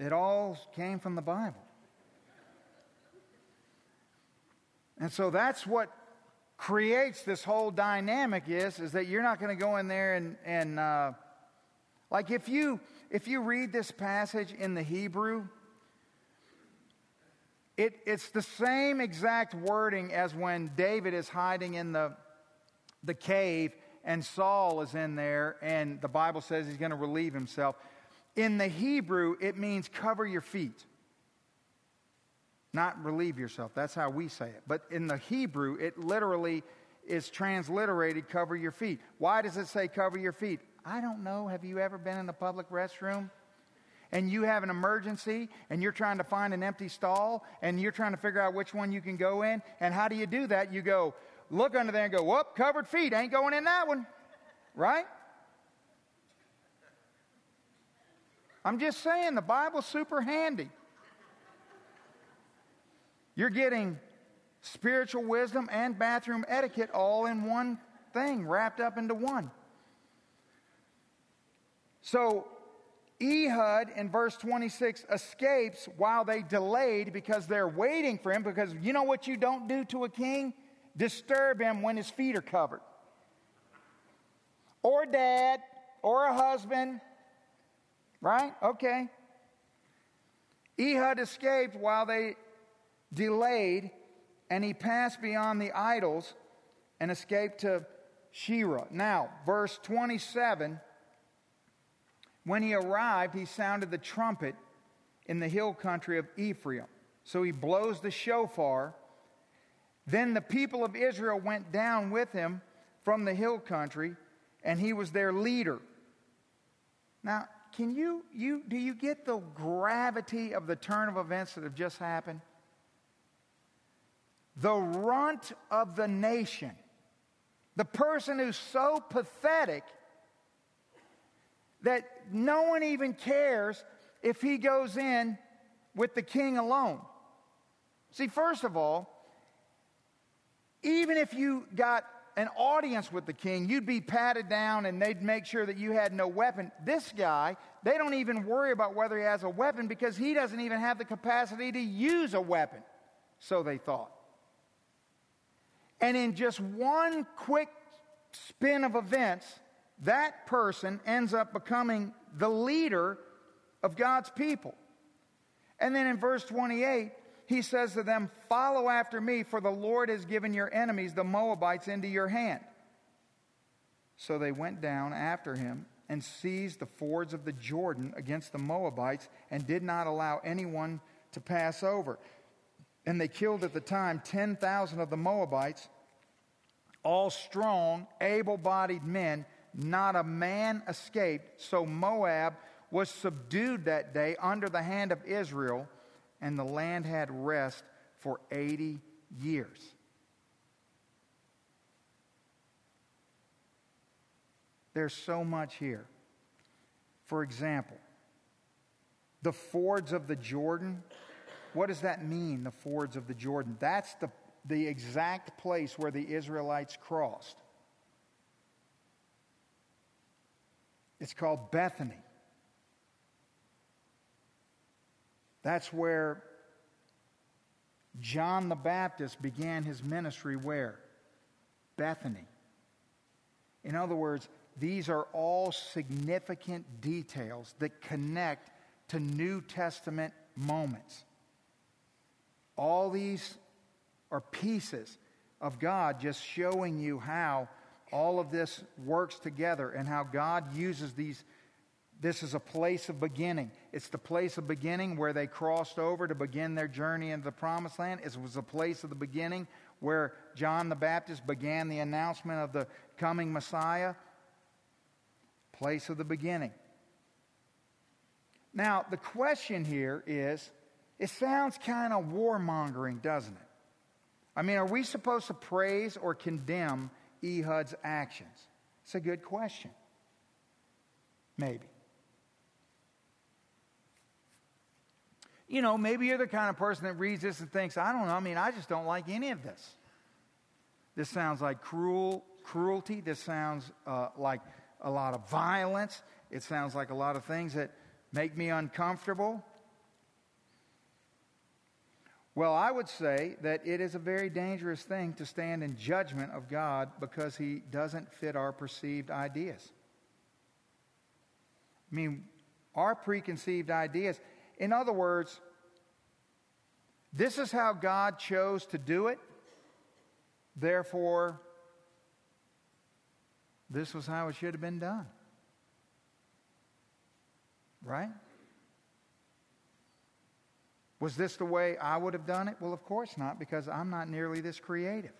It all came from the Bible. And so that's what creates this whole dynamic is, is that you're not going to go in there and, and uh, like if you, if you read this passage in the Hebrew, it, it's the same exact wording as when David is hiding in the, the cave and Saul is in there and the Bible says he's going to relieve himself. In the Hebrew, it means cover your feet. Not relieve yourself. That's how we say it. But in the Hebrew, it literally is transliterated, cover your feet. Why does it say cover your feet? I don't know. Have you ever been in the public restroom? And you have an emergency, and you're trying to find an empty stall, and you're trying to figure out which one you can go in. And how do you do that? You go, look under there and go, whoop, covered feet. Ain't going in that one. Right? I'm just saying, the Bible's super handy. You're getting spiritual wisdom and bathroom etiquette all in one thing, wrapped up into one. So Ehud, in verse twenty-six, escapes while they delayed because they're waiting for him. Because you know what you don't do to a king? Disturb him when his feet are covered. Or dad, or a husband, right? Okay. Ehud escaped while they delayed, and he passed beyond the idols and escaped to Shirah. Now, verse twenty-seven, when he arrived, he sounded the trumpet in the hill country of Ephraim. So he blows the shofar. Then the people of Israel went down with him from the hill country, and he was their leader. Now, can you, you do you get the gravity of the turn of events that have just happened? The runt of the nation, the person who's so pathetic that no one even cares, if he goes in with the king alone? See, first of all, even if you got an audience with the king, you'd be patted down and they'd make sure that you had no weapon. This guy, they don't even worry about whether he has a weapon because he doesn't even have the capacity to use a weapon, so they thought. And in just one quick spin of events, that person ends up becoming the leader of God's people. And then in verse twenty-eight, he says to them, "Follow after me, for the Lord has given your enemies, the Moabites, into your hand." So they went down after him and seized the fords of the Jordan against the Moabites and did not allow anyone to pass over. And they killed at the time ten thousand of the Moabites, all strong, able-bodied men. Not a man escaped. So Moab was subdued that day under the hand of Israel, and the land had rest for eighty years. There's so much here. For example, the fords of the Jordan. What does that mean, the fords of the Jordan? That's the, the exact place where the Israelites crossed. It's called Bethany. That's where John the Baptist began his ministry. Where? Bethany. In other words, these are all significant details that connect to New Testament moments. All these are pieces of God just showing you how all of this works together and how God uses these. This is a place of beginning. It's the place of beginning where they crossed over to begin their journey into the Promised Land. It was the place of the beginning where John the Baptist began the announcement of the coming Messiah. Place of the beginning. Now, the question here is, it sounds kind of warmongering, doesn't it? I mean, are we supposed to praise or condemn Ehud's actions? It's a good question. Maybe. You know, maybe you're the kind of person that reads this and thinks, I don't know, I mean, I just don't like any of this. This sounds like cruel cruelty. This sounds uh, like a lot of violence. It sounds like a lot of things that make me uncomfortable. Well, I would say that it is a very dangerous thing to stand in judgment of God because he doesn't fit our perceived ideas. I mean, our preconceived ideas. In other words, this is how God chose to do it, therefore, this was how it should have been done. Right? Was this the way I would have done it? Well, of course not, because I'm not nearly this creative.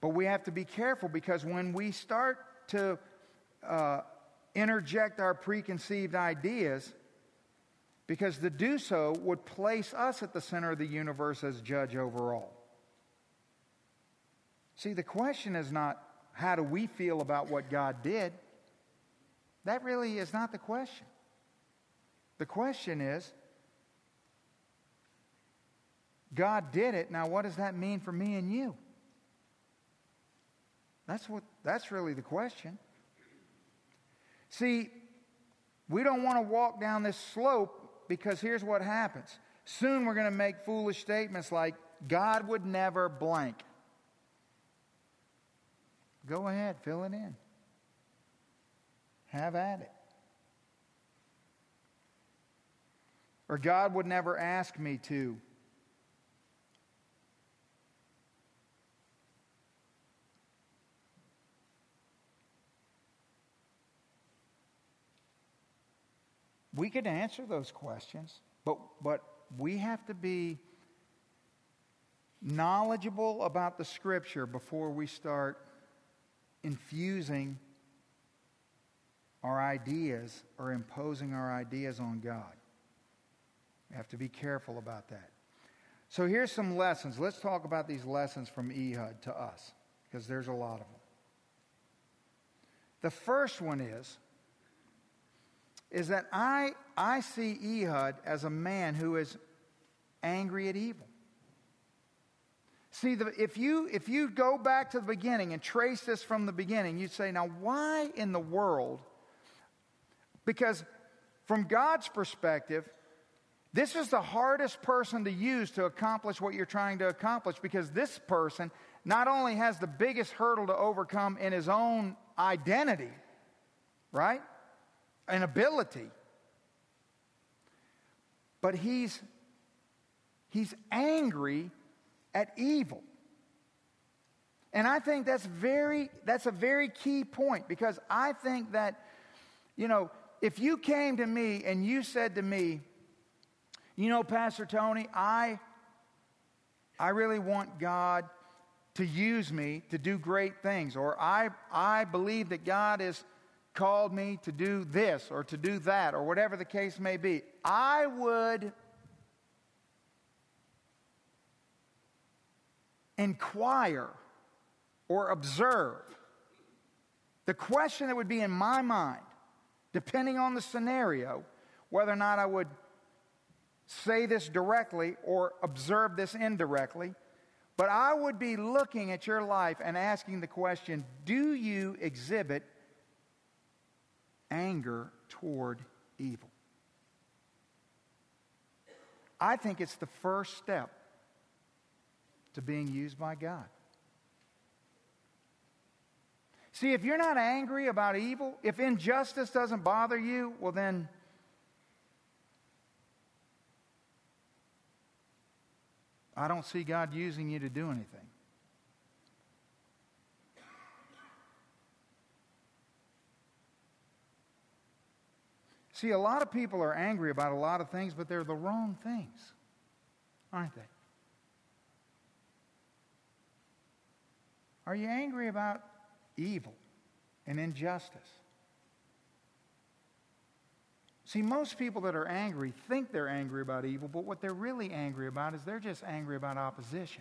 But we have to be careful, because when we start to uh, interject our preconceived ideas, because to do so would place us at the center of the universe as judge over all. See, the question is not how do we feel about what God did. That really is not the question. The question is, God did it, now what does that mean for me and you? That's what that's really the question. See, we don't want to walk down this slope, because here's what happens. Soon we're going to make foolish statements like, God would never blank. Go ahead, fill it in. Have at it. Or God would never ask me to. We could answer those questions, but, but we have to be knowledgeable about the Scripture before we start infusing our ideas or imposing our ideas on God. We have to be careful about that. So here's some lessons. Let's talk about these lessons from Ehud to us, because there's a lot of them. The first one is, is that I, I see Ehud as a man who is angry at evil. See, the, if you if you go back to the beginning and trace this from the beginning, you'd say, now why in the world? Because from God's perspective, this is the hardest person to use to accomplish what you're trying to accomplish, because this person not only has the biggest hurdle to overcome in his own identity, right? An ability. But he's he's angry at evil. And I think that's very that's a very key point, because I think that, you know, if you came to me and you said to me, you know, Pastor Tony, I I really want God to use me to do great things, or I I believe that God is called me to do this or to do that or whatever the case may be, I would inquire or observe. The question that would be in my mind, depending on the scenario, whether or not I would say this directly or observe this indirectly, but I would be looking at your life and asking the question, do you exhibit anger toward evil? I think it's the first step to being used by God. See, if you're not angry about evil, if injustice doesn't bother you, well then, I don't see God using you to do anything. See, a lot of people are angry about a lot of things, but they're the wrong things, aren't they? Are you angry about evil and injustice? See, most people that are angry think they're angry about evil, but what they're really angry about is they're just angry about opposition.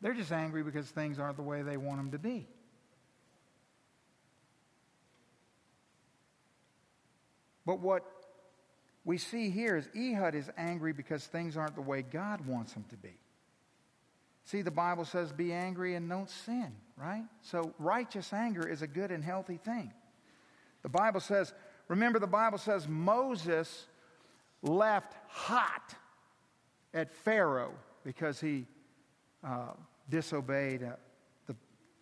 They're just angry because things aren't the way they want them to be. But what we see here is Ehud is angry because things aren't the way God wants them to be. See, the Bible says be angry and don't sin, right? So righteous anger is a good and healthy thing. The Bible says, remember the Bible says Moses left hot at Pharaoh because he uh, disobeyed uh, the,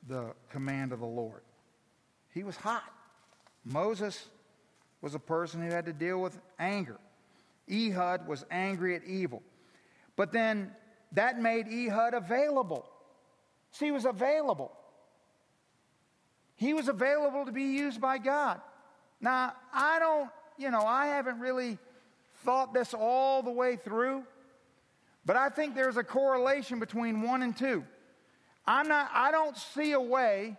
the command of the Lord. He was hot. Moses was a person who had to deal with anger. Ehud was angry at evil. But then that made Ehud available. See, he was available. He was available to be used by God. Now, I don't, you know, I haven't really thought this all the way through, but I think there's a correlation between one and two. I'm not, I don't see a way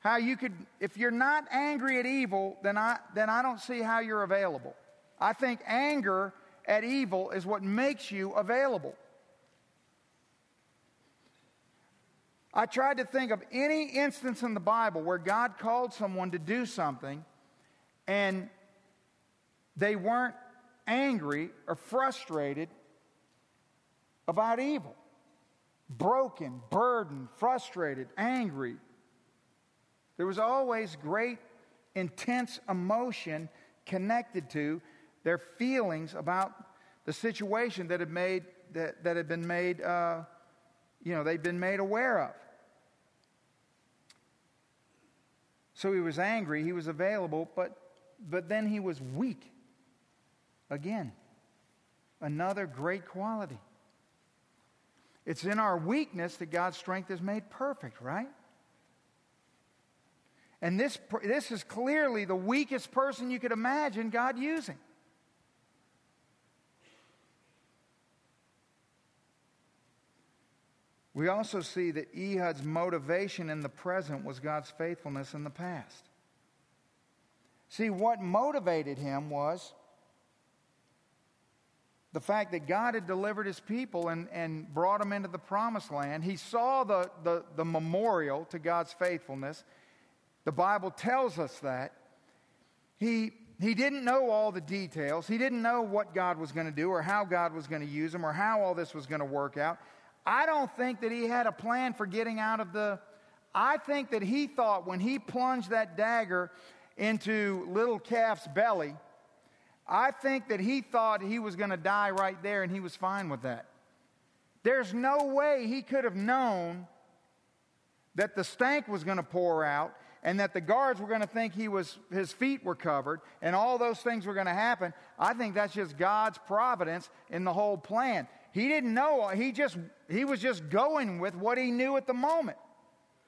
how you could, if you're not angry at evil, then I, then I don't see how you're available. I think anger at evil is what makes you available. I tried to think of any instance in the Bible where God called someone to do something and they weren't angry or frustrated about evil. Broken, burdened, frustrated, angry. There was always great, intense emotion connected to their feelings about the situation that had made that, that had been made, uh, you know, they'd been made aware of. So he was angry, he was available, but but then he was weak. Again, another great quality. It's in our weakness that God's strength is made perfect, right? And this this is clearly the weakest person you could imagine God using. We also see that Ehud's motivation in the present was God's faithfulness in the past. See, what motivated him was the fact that God had delivered his people and, and brought them into the promised land. He saw the, the, the memorial to God's faithfulness. The Bible tells us that. He he didn't know all the details. He didn't know what God was going to do or how God was going to use him or how all this was going to work out. I don't think that he had a plan for getting out of the... I think that he thought when he plunged that dagger into little calf's belly, I think that he thought he was going to die right there and he was fine with that. There's no way he could have known that the stank was going to pour out and that the guards were going to think he was, his feet were covered and all those things were going to happen. I think that's just God's providence in the whole plan. He didn't know. He just he was just going with what he knew at the moment,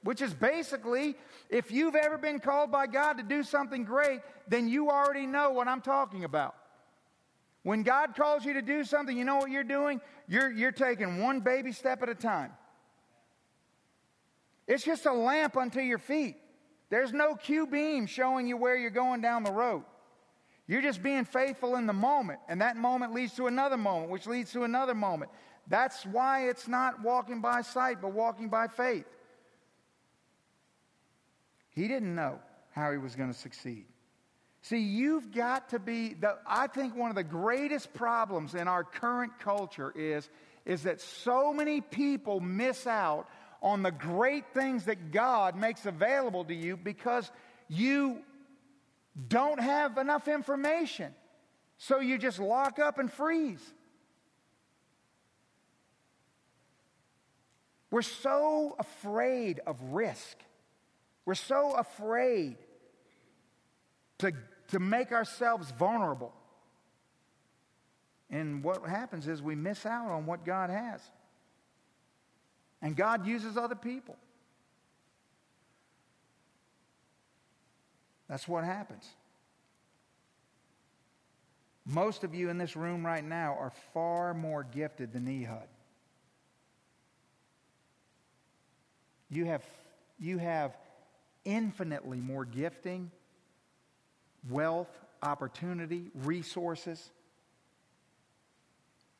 which is basically, if you've ever been called by God to do something great, then you already know what I'm talking about. When God calls you to do something, you know what you're doing? You're, you're taking one baby step at a time. It's just a lamp unto your feet. There's no cue beam showing you where you're going down the road. You're just being faithful in the moment, and that moment leads to another moment, which leads to another moment. That's why it's not walking by sight, but walking by faith. He didn't know how he was going to succeed. See, you've got to be, the, I think one of the greatest problems in our current culture is, is that so many people miss out on the great things that God makes available to you because you don't have enough information. So you just lock up and freeze. We're so afraid of risk. We're so afraid to, to make ourselves vulnerable. And what happens is we miss out on what God has. And God uses other people. That's what happens. Most of you in this room right now are far more gifted than Ehud. You have, you have infinitely more gifting, wealth, opportunity, resources,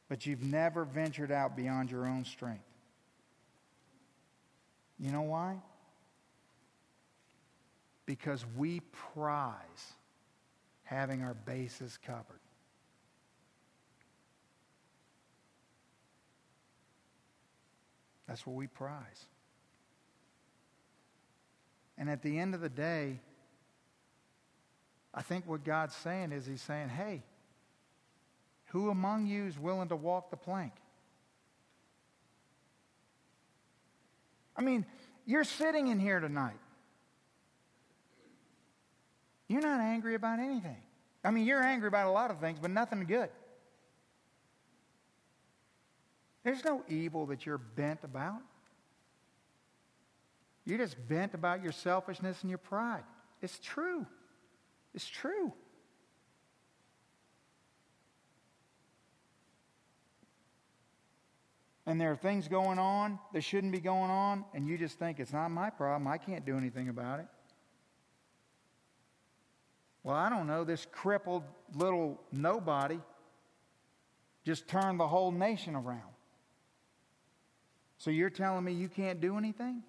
but you've never ventured out beyond your own strength. You know why? Because we prize having our bases covered. That's what we prize. And at the end of the day, I think what God's saying is he's saying, hey, who among you is willing to walk the plank? I mean, you're sitting in here tonight. You're not angry about anything. I mean, you're angry about a lot of things, but nothing good. There's no evil that you're bent about. You're just bent about your selfishness and your pride. It's true. It's true. And there are things going on that shouldn't be going on, and you just think, it's not my problem. I can't do anything about it. Well, I don't know, this crippled little nobody just turned the whole nation around. So you're telling me you can't do anything?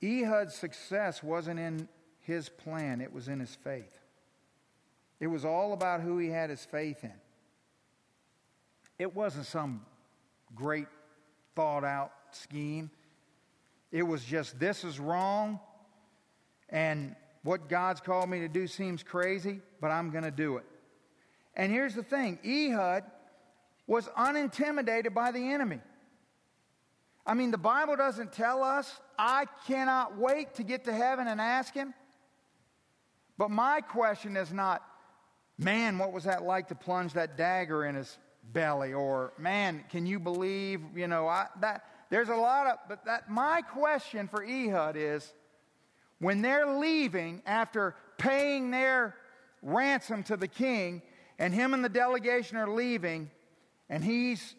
Ehud's success wasn't in his plan, it was in his faith. It was all about who he had his faith in. It wasn't some great thought-out scheme. It was just, this is wrong, and what God's called me to do seems crazy, but I'm going to do it. And here's the thing. Ehud was unintimidated by the enemy. I mean, the Bible doesn't tell us, I cannot wait to get to heaven and ask him. But my question is not, man, what was that like to plunge that dagger in his belly? Or, man, can you believe, you know, I, that, there's a lot of, but that, my question for Ehud is, when they're leaving after paying their ransom to the king, and him and the delegation are leaving, and he's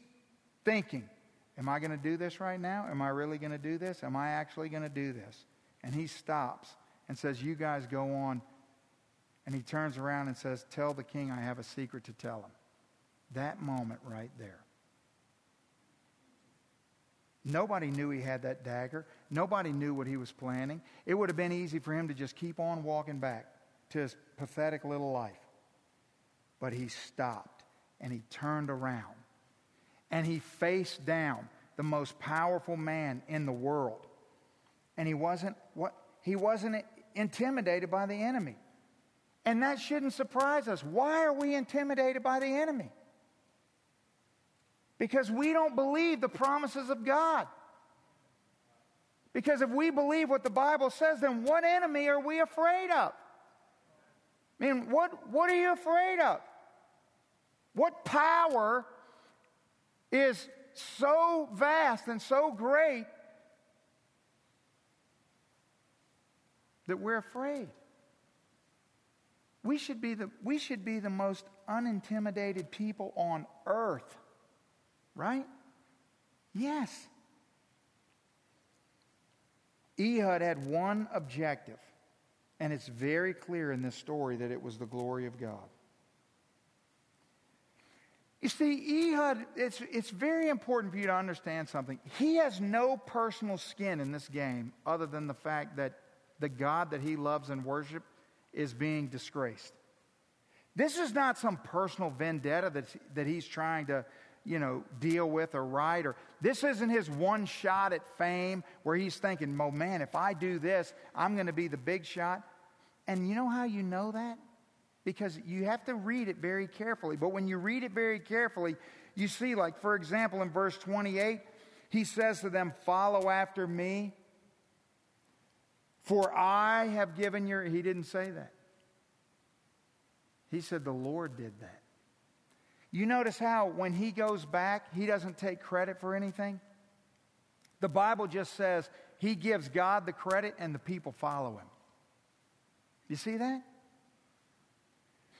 thinking, am I going to do this right now? Am I really going to do this? Am I actually going to do this? And he stops and says, you guys go on. And he turns around and says, tell the king I have a secret to tell him. That moment right there. Nobody knew he had that dagger. Nobody knew what he was planning. It would have been easy for him to just keep on walking back to his pathetic little life. But he stopped, and he turned around, and he faced down the most powerful man in the world. And he wasn't what he wasn't intimidated by the enemy. And that shouldn't surprise us. Why are we intimidated by the enemy? Because we don't believe the promises of God. Because if we believe what the Bible says, then what enemy are we afraid of? I mean, what, what are you afraid of? What power is so vast and so great that we're afraid? We should be the, we should be the most unintimidated people on earth. Right? Yes. Ehud had one objective, and it's very clear in this story that it was the glory of God. You see, Ehud, it's, it's very important for you to understand something. He has no personal skin in this game other than the fact that the God that he loves and worships is being disgraced. This is not some personal vendetta that's, that he's trying to, you know, deal with or right, or this isn't his one shot at fame where he's thinking, oh man, if I do this, I'm going to be the big shot. And you know how you know that? Because you have to read it very carefully. But when you read it very carefully, you see, like, for example, in verse twenty-eight, he says to them, follow after me, for I have given your... He didn't say that. He said the Lord did that. You notice how when he goes back, he doesn't take credit for anything? The Bible just says he gives God the credit and the people follow him. You see that?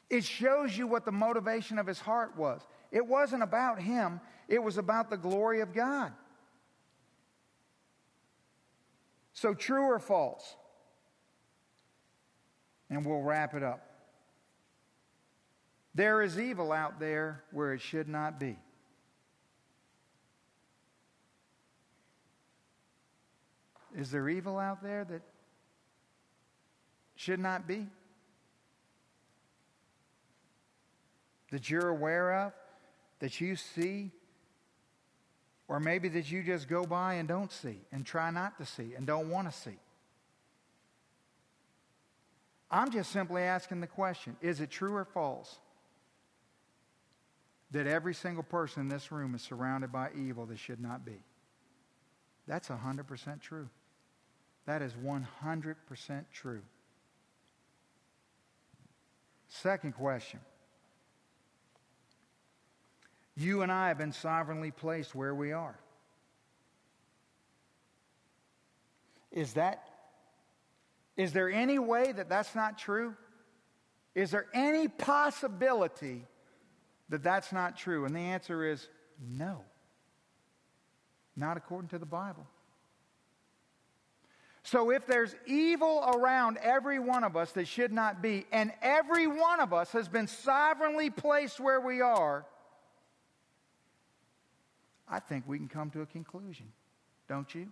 It shows you what the motivation of his heart was. It wasn't about him. It was about the glory of God. So, true or false? And we'll wrap it up. There is evil out there where it should not be. Is there evil out there that should not be? That you're aware of, that you see, or maybe that you just go by and don't see, and try not to see, and don't want to see? I'm just simply asking the question, is it true or false that every single person in this room is surrounded by evil that should not be? That's one hundred percent true. That is one hundred percent true. Second question. You and I have been sovereignly placed where we are. Is that, is there any way that that's not true? Is there any possibility that that's not true? And the answer is no. Not according to the Bible. So if there's evil around every one of us that should not be, and every one of us has been sovereignly placed where we are, I think we can come to a conclusion, don't you?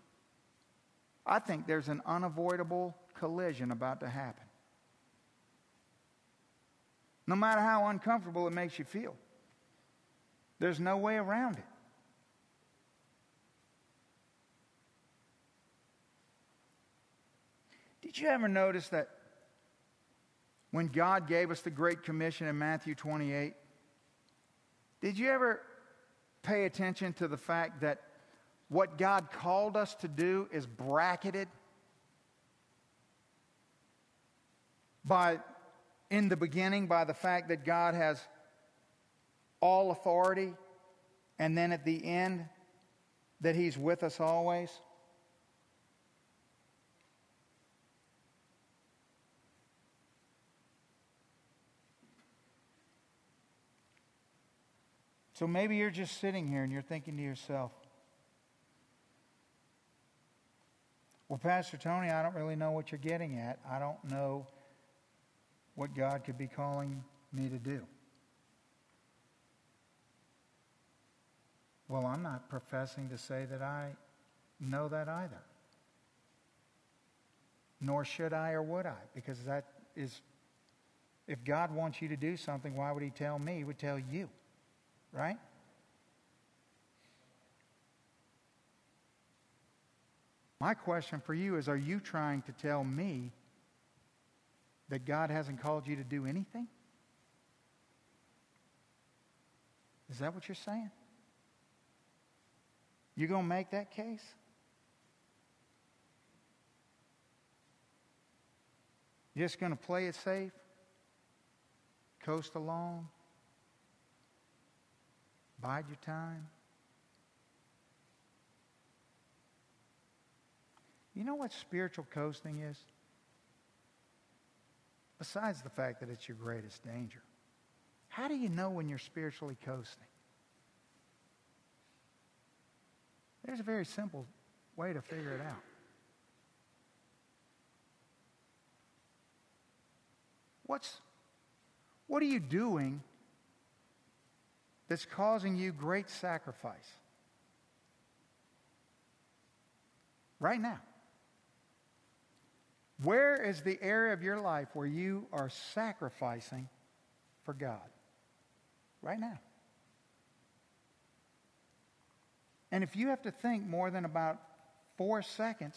I think there's an unavoidable collision about to happen. No matter how uncomfortable it makes you feel, there's no way around it. Did you ever notice that when God gave us the Great Commission in Matthew twenty-eight, did you ever pay attention to the fact that what God called us to do is bracketed by, in the beginning, by the fact that God has all authority, and then at the end, that he's with us always? So maybe you're just sitting here and you're thinking to yourself, well, Pastor Tony, I don't really know what you're getting at. I don't know what God could be calling me to do. Well, I'm not professing to say that I know that either. Nor should I or would I, because that is, if God wants you to do something, why would he tell me? He would tell you, right? My question for you is, are you trying to tell me that God hasn't called you to do anything? Is that what you're saying? You gonna make that case? You just gonna play it safe? Coast along? Bide your time? You know what spiritual coasting is? Besides the fact that it's your greatest danger, how do you know when you're spiritually coasting? There's a very simple way to figure it out. What's, what are you doing that's causing you great sacrifice? Right now. Where is the area of your life where you are sacrificing for God? Right now. And if you have to think more than about four seconds,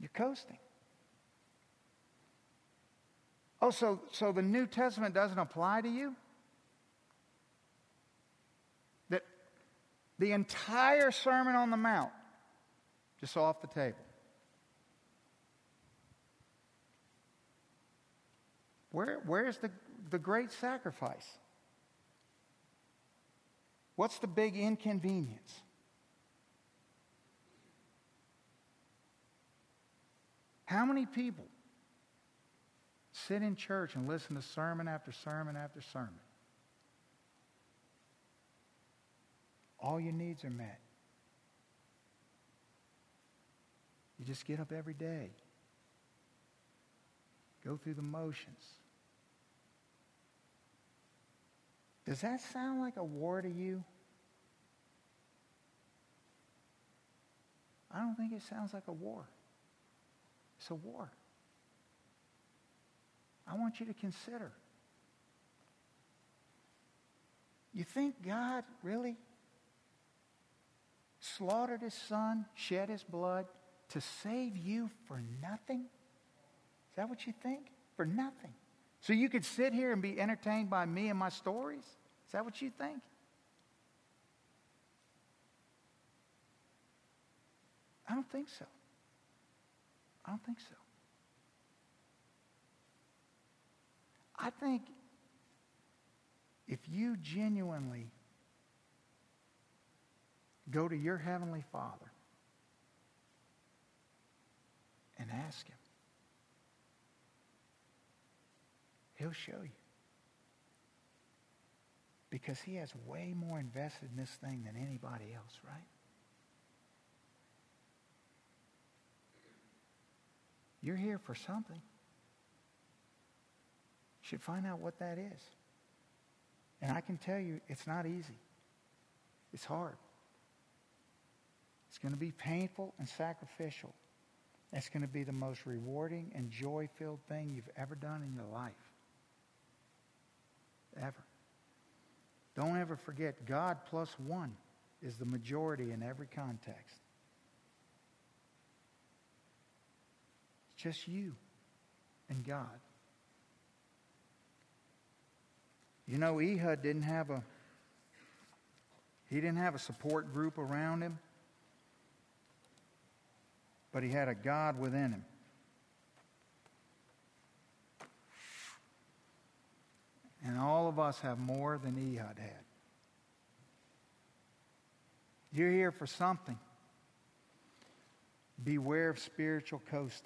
you're coasting. Oh, so, so the New Testament doesn't apply to you? The entire Sermon on the Mount just off the table. Where, where's the, the great sacrifice? What's the big inconvenience? How many people sit in church and listen to sermon after sermon after sermon? All your needs are met. You just get up every day. Go through the motions. Does that sound like a war to you? I don't think it sounds like a war. It's a war. I want you to consider. You think God really slaughtered his son, shed his blood to save you for nothing? Is that what you think? For nothing. So you could sit here and be entertained by me and my stories? Is that what you think? I don't think so. I don't think so. I think if you genuinely go to your Heavenly Father and ask Him, He'll show you. Because He has way more invested in this thing than anybody else, right? You're here for something. You should find out what that is. And I can tell you, it's not easy. It's hard. It's going to be painful and sacrificial. It's going to be the most rewarding and joy-filled thing you've ever done in your life. Ever. Don't ever forget, God plus one is the majority in every context. It's just you and God. You know, Ehud didn't have a, he didn't have a support group around him. But he had a God within him. And all of us have more than Ehud had. You're here for something. Beware of spiritual coasting.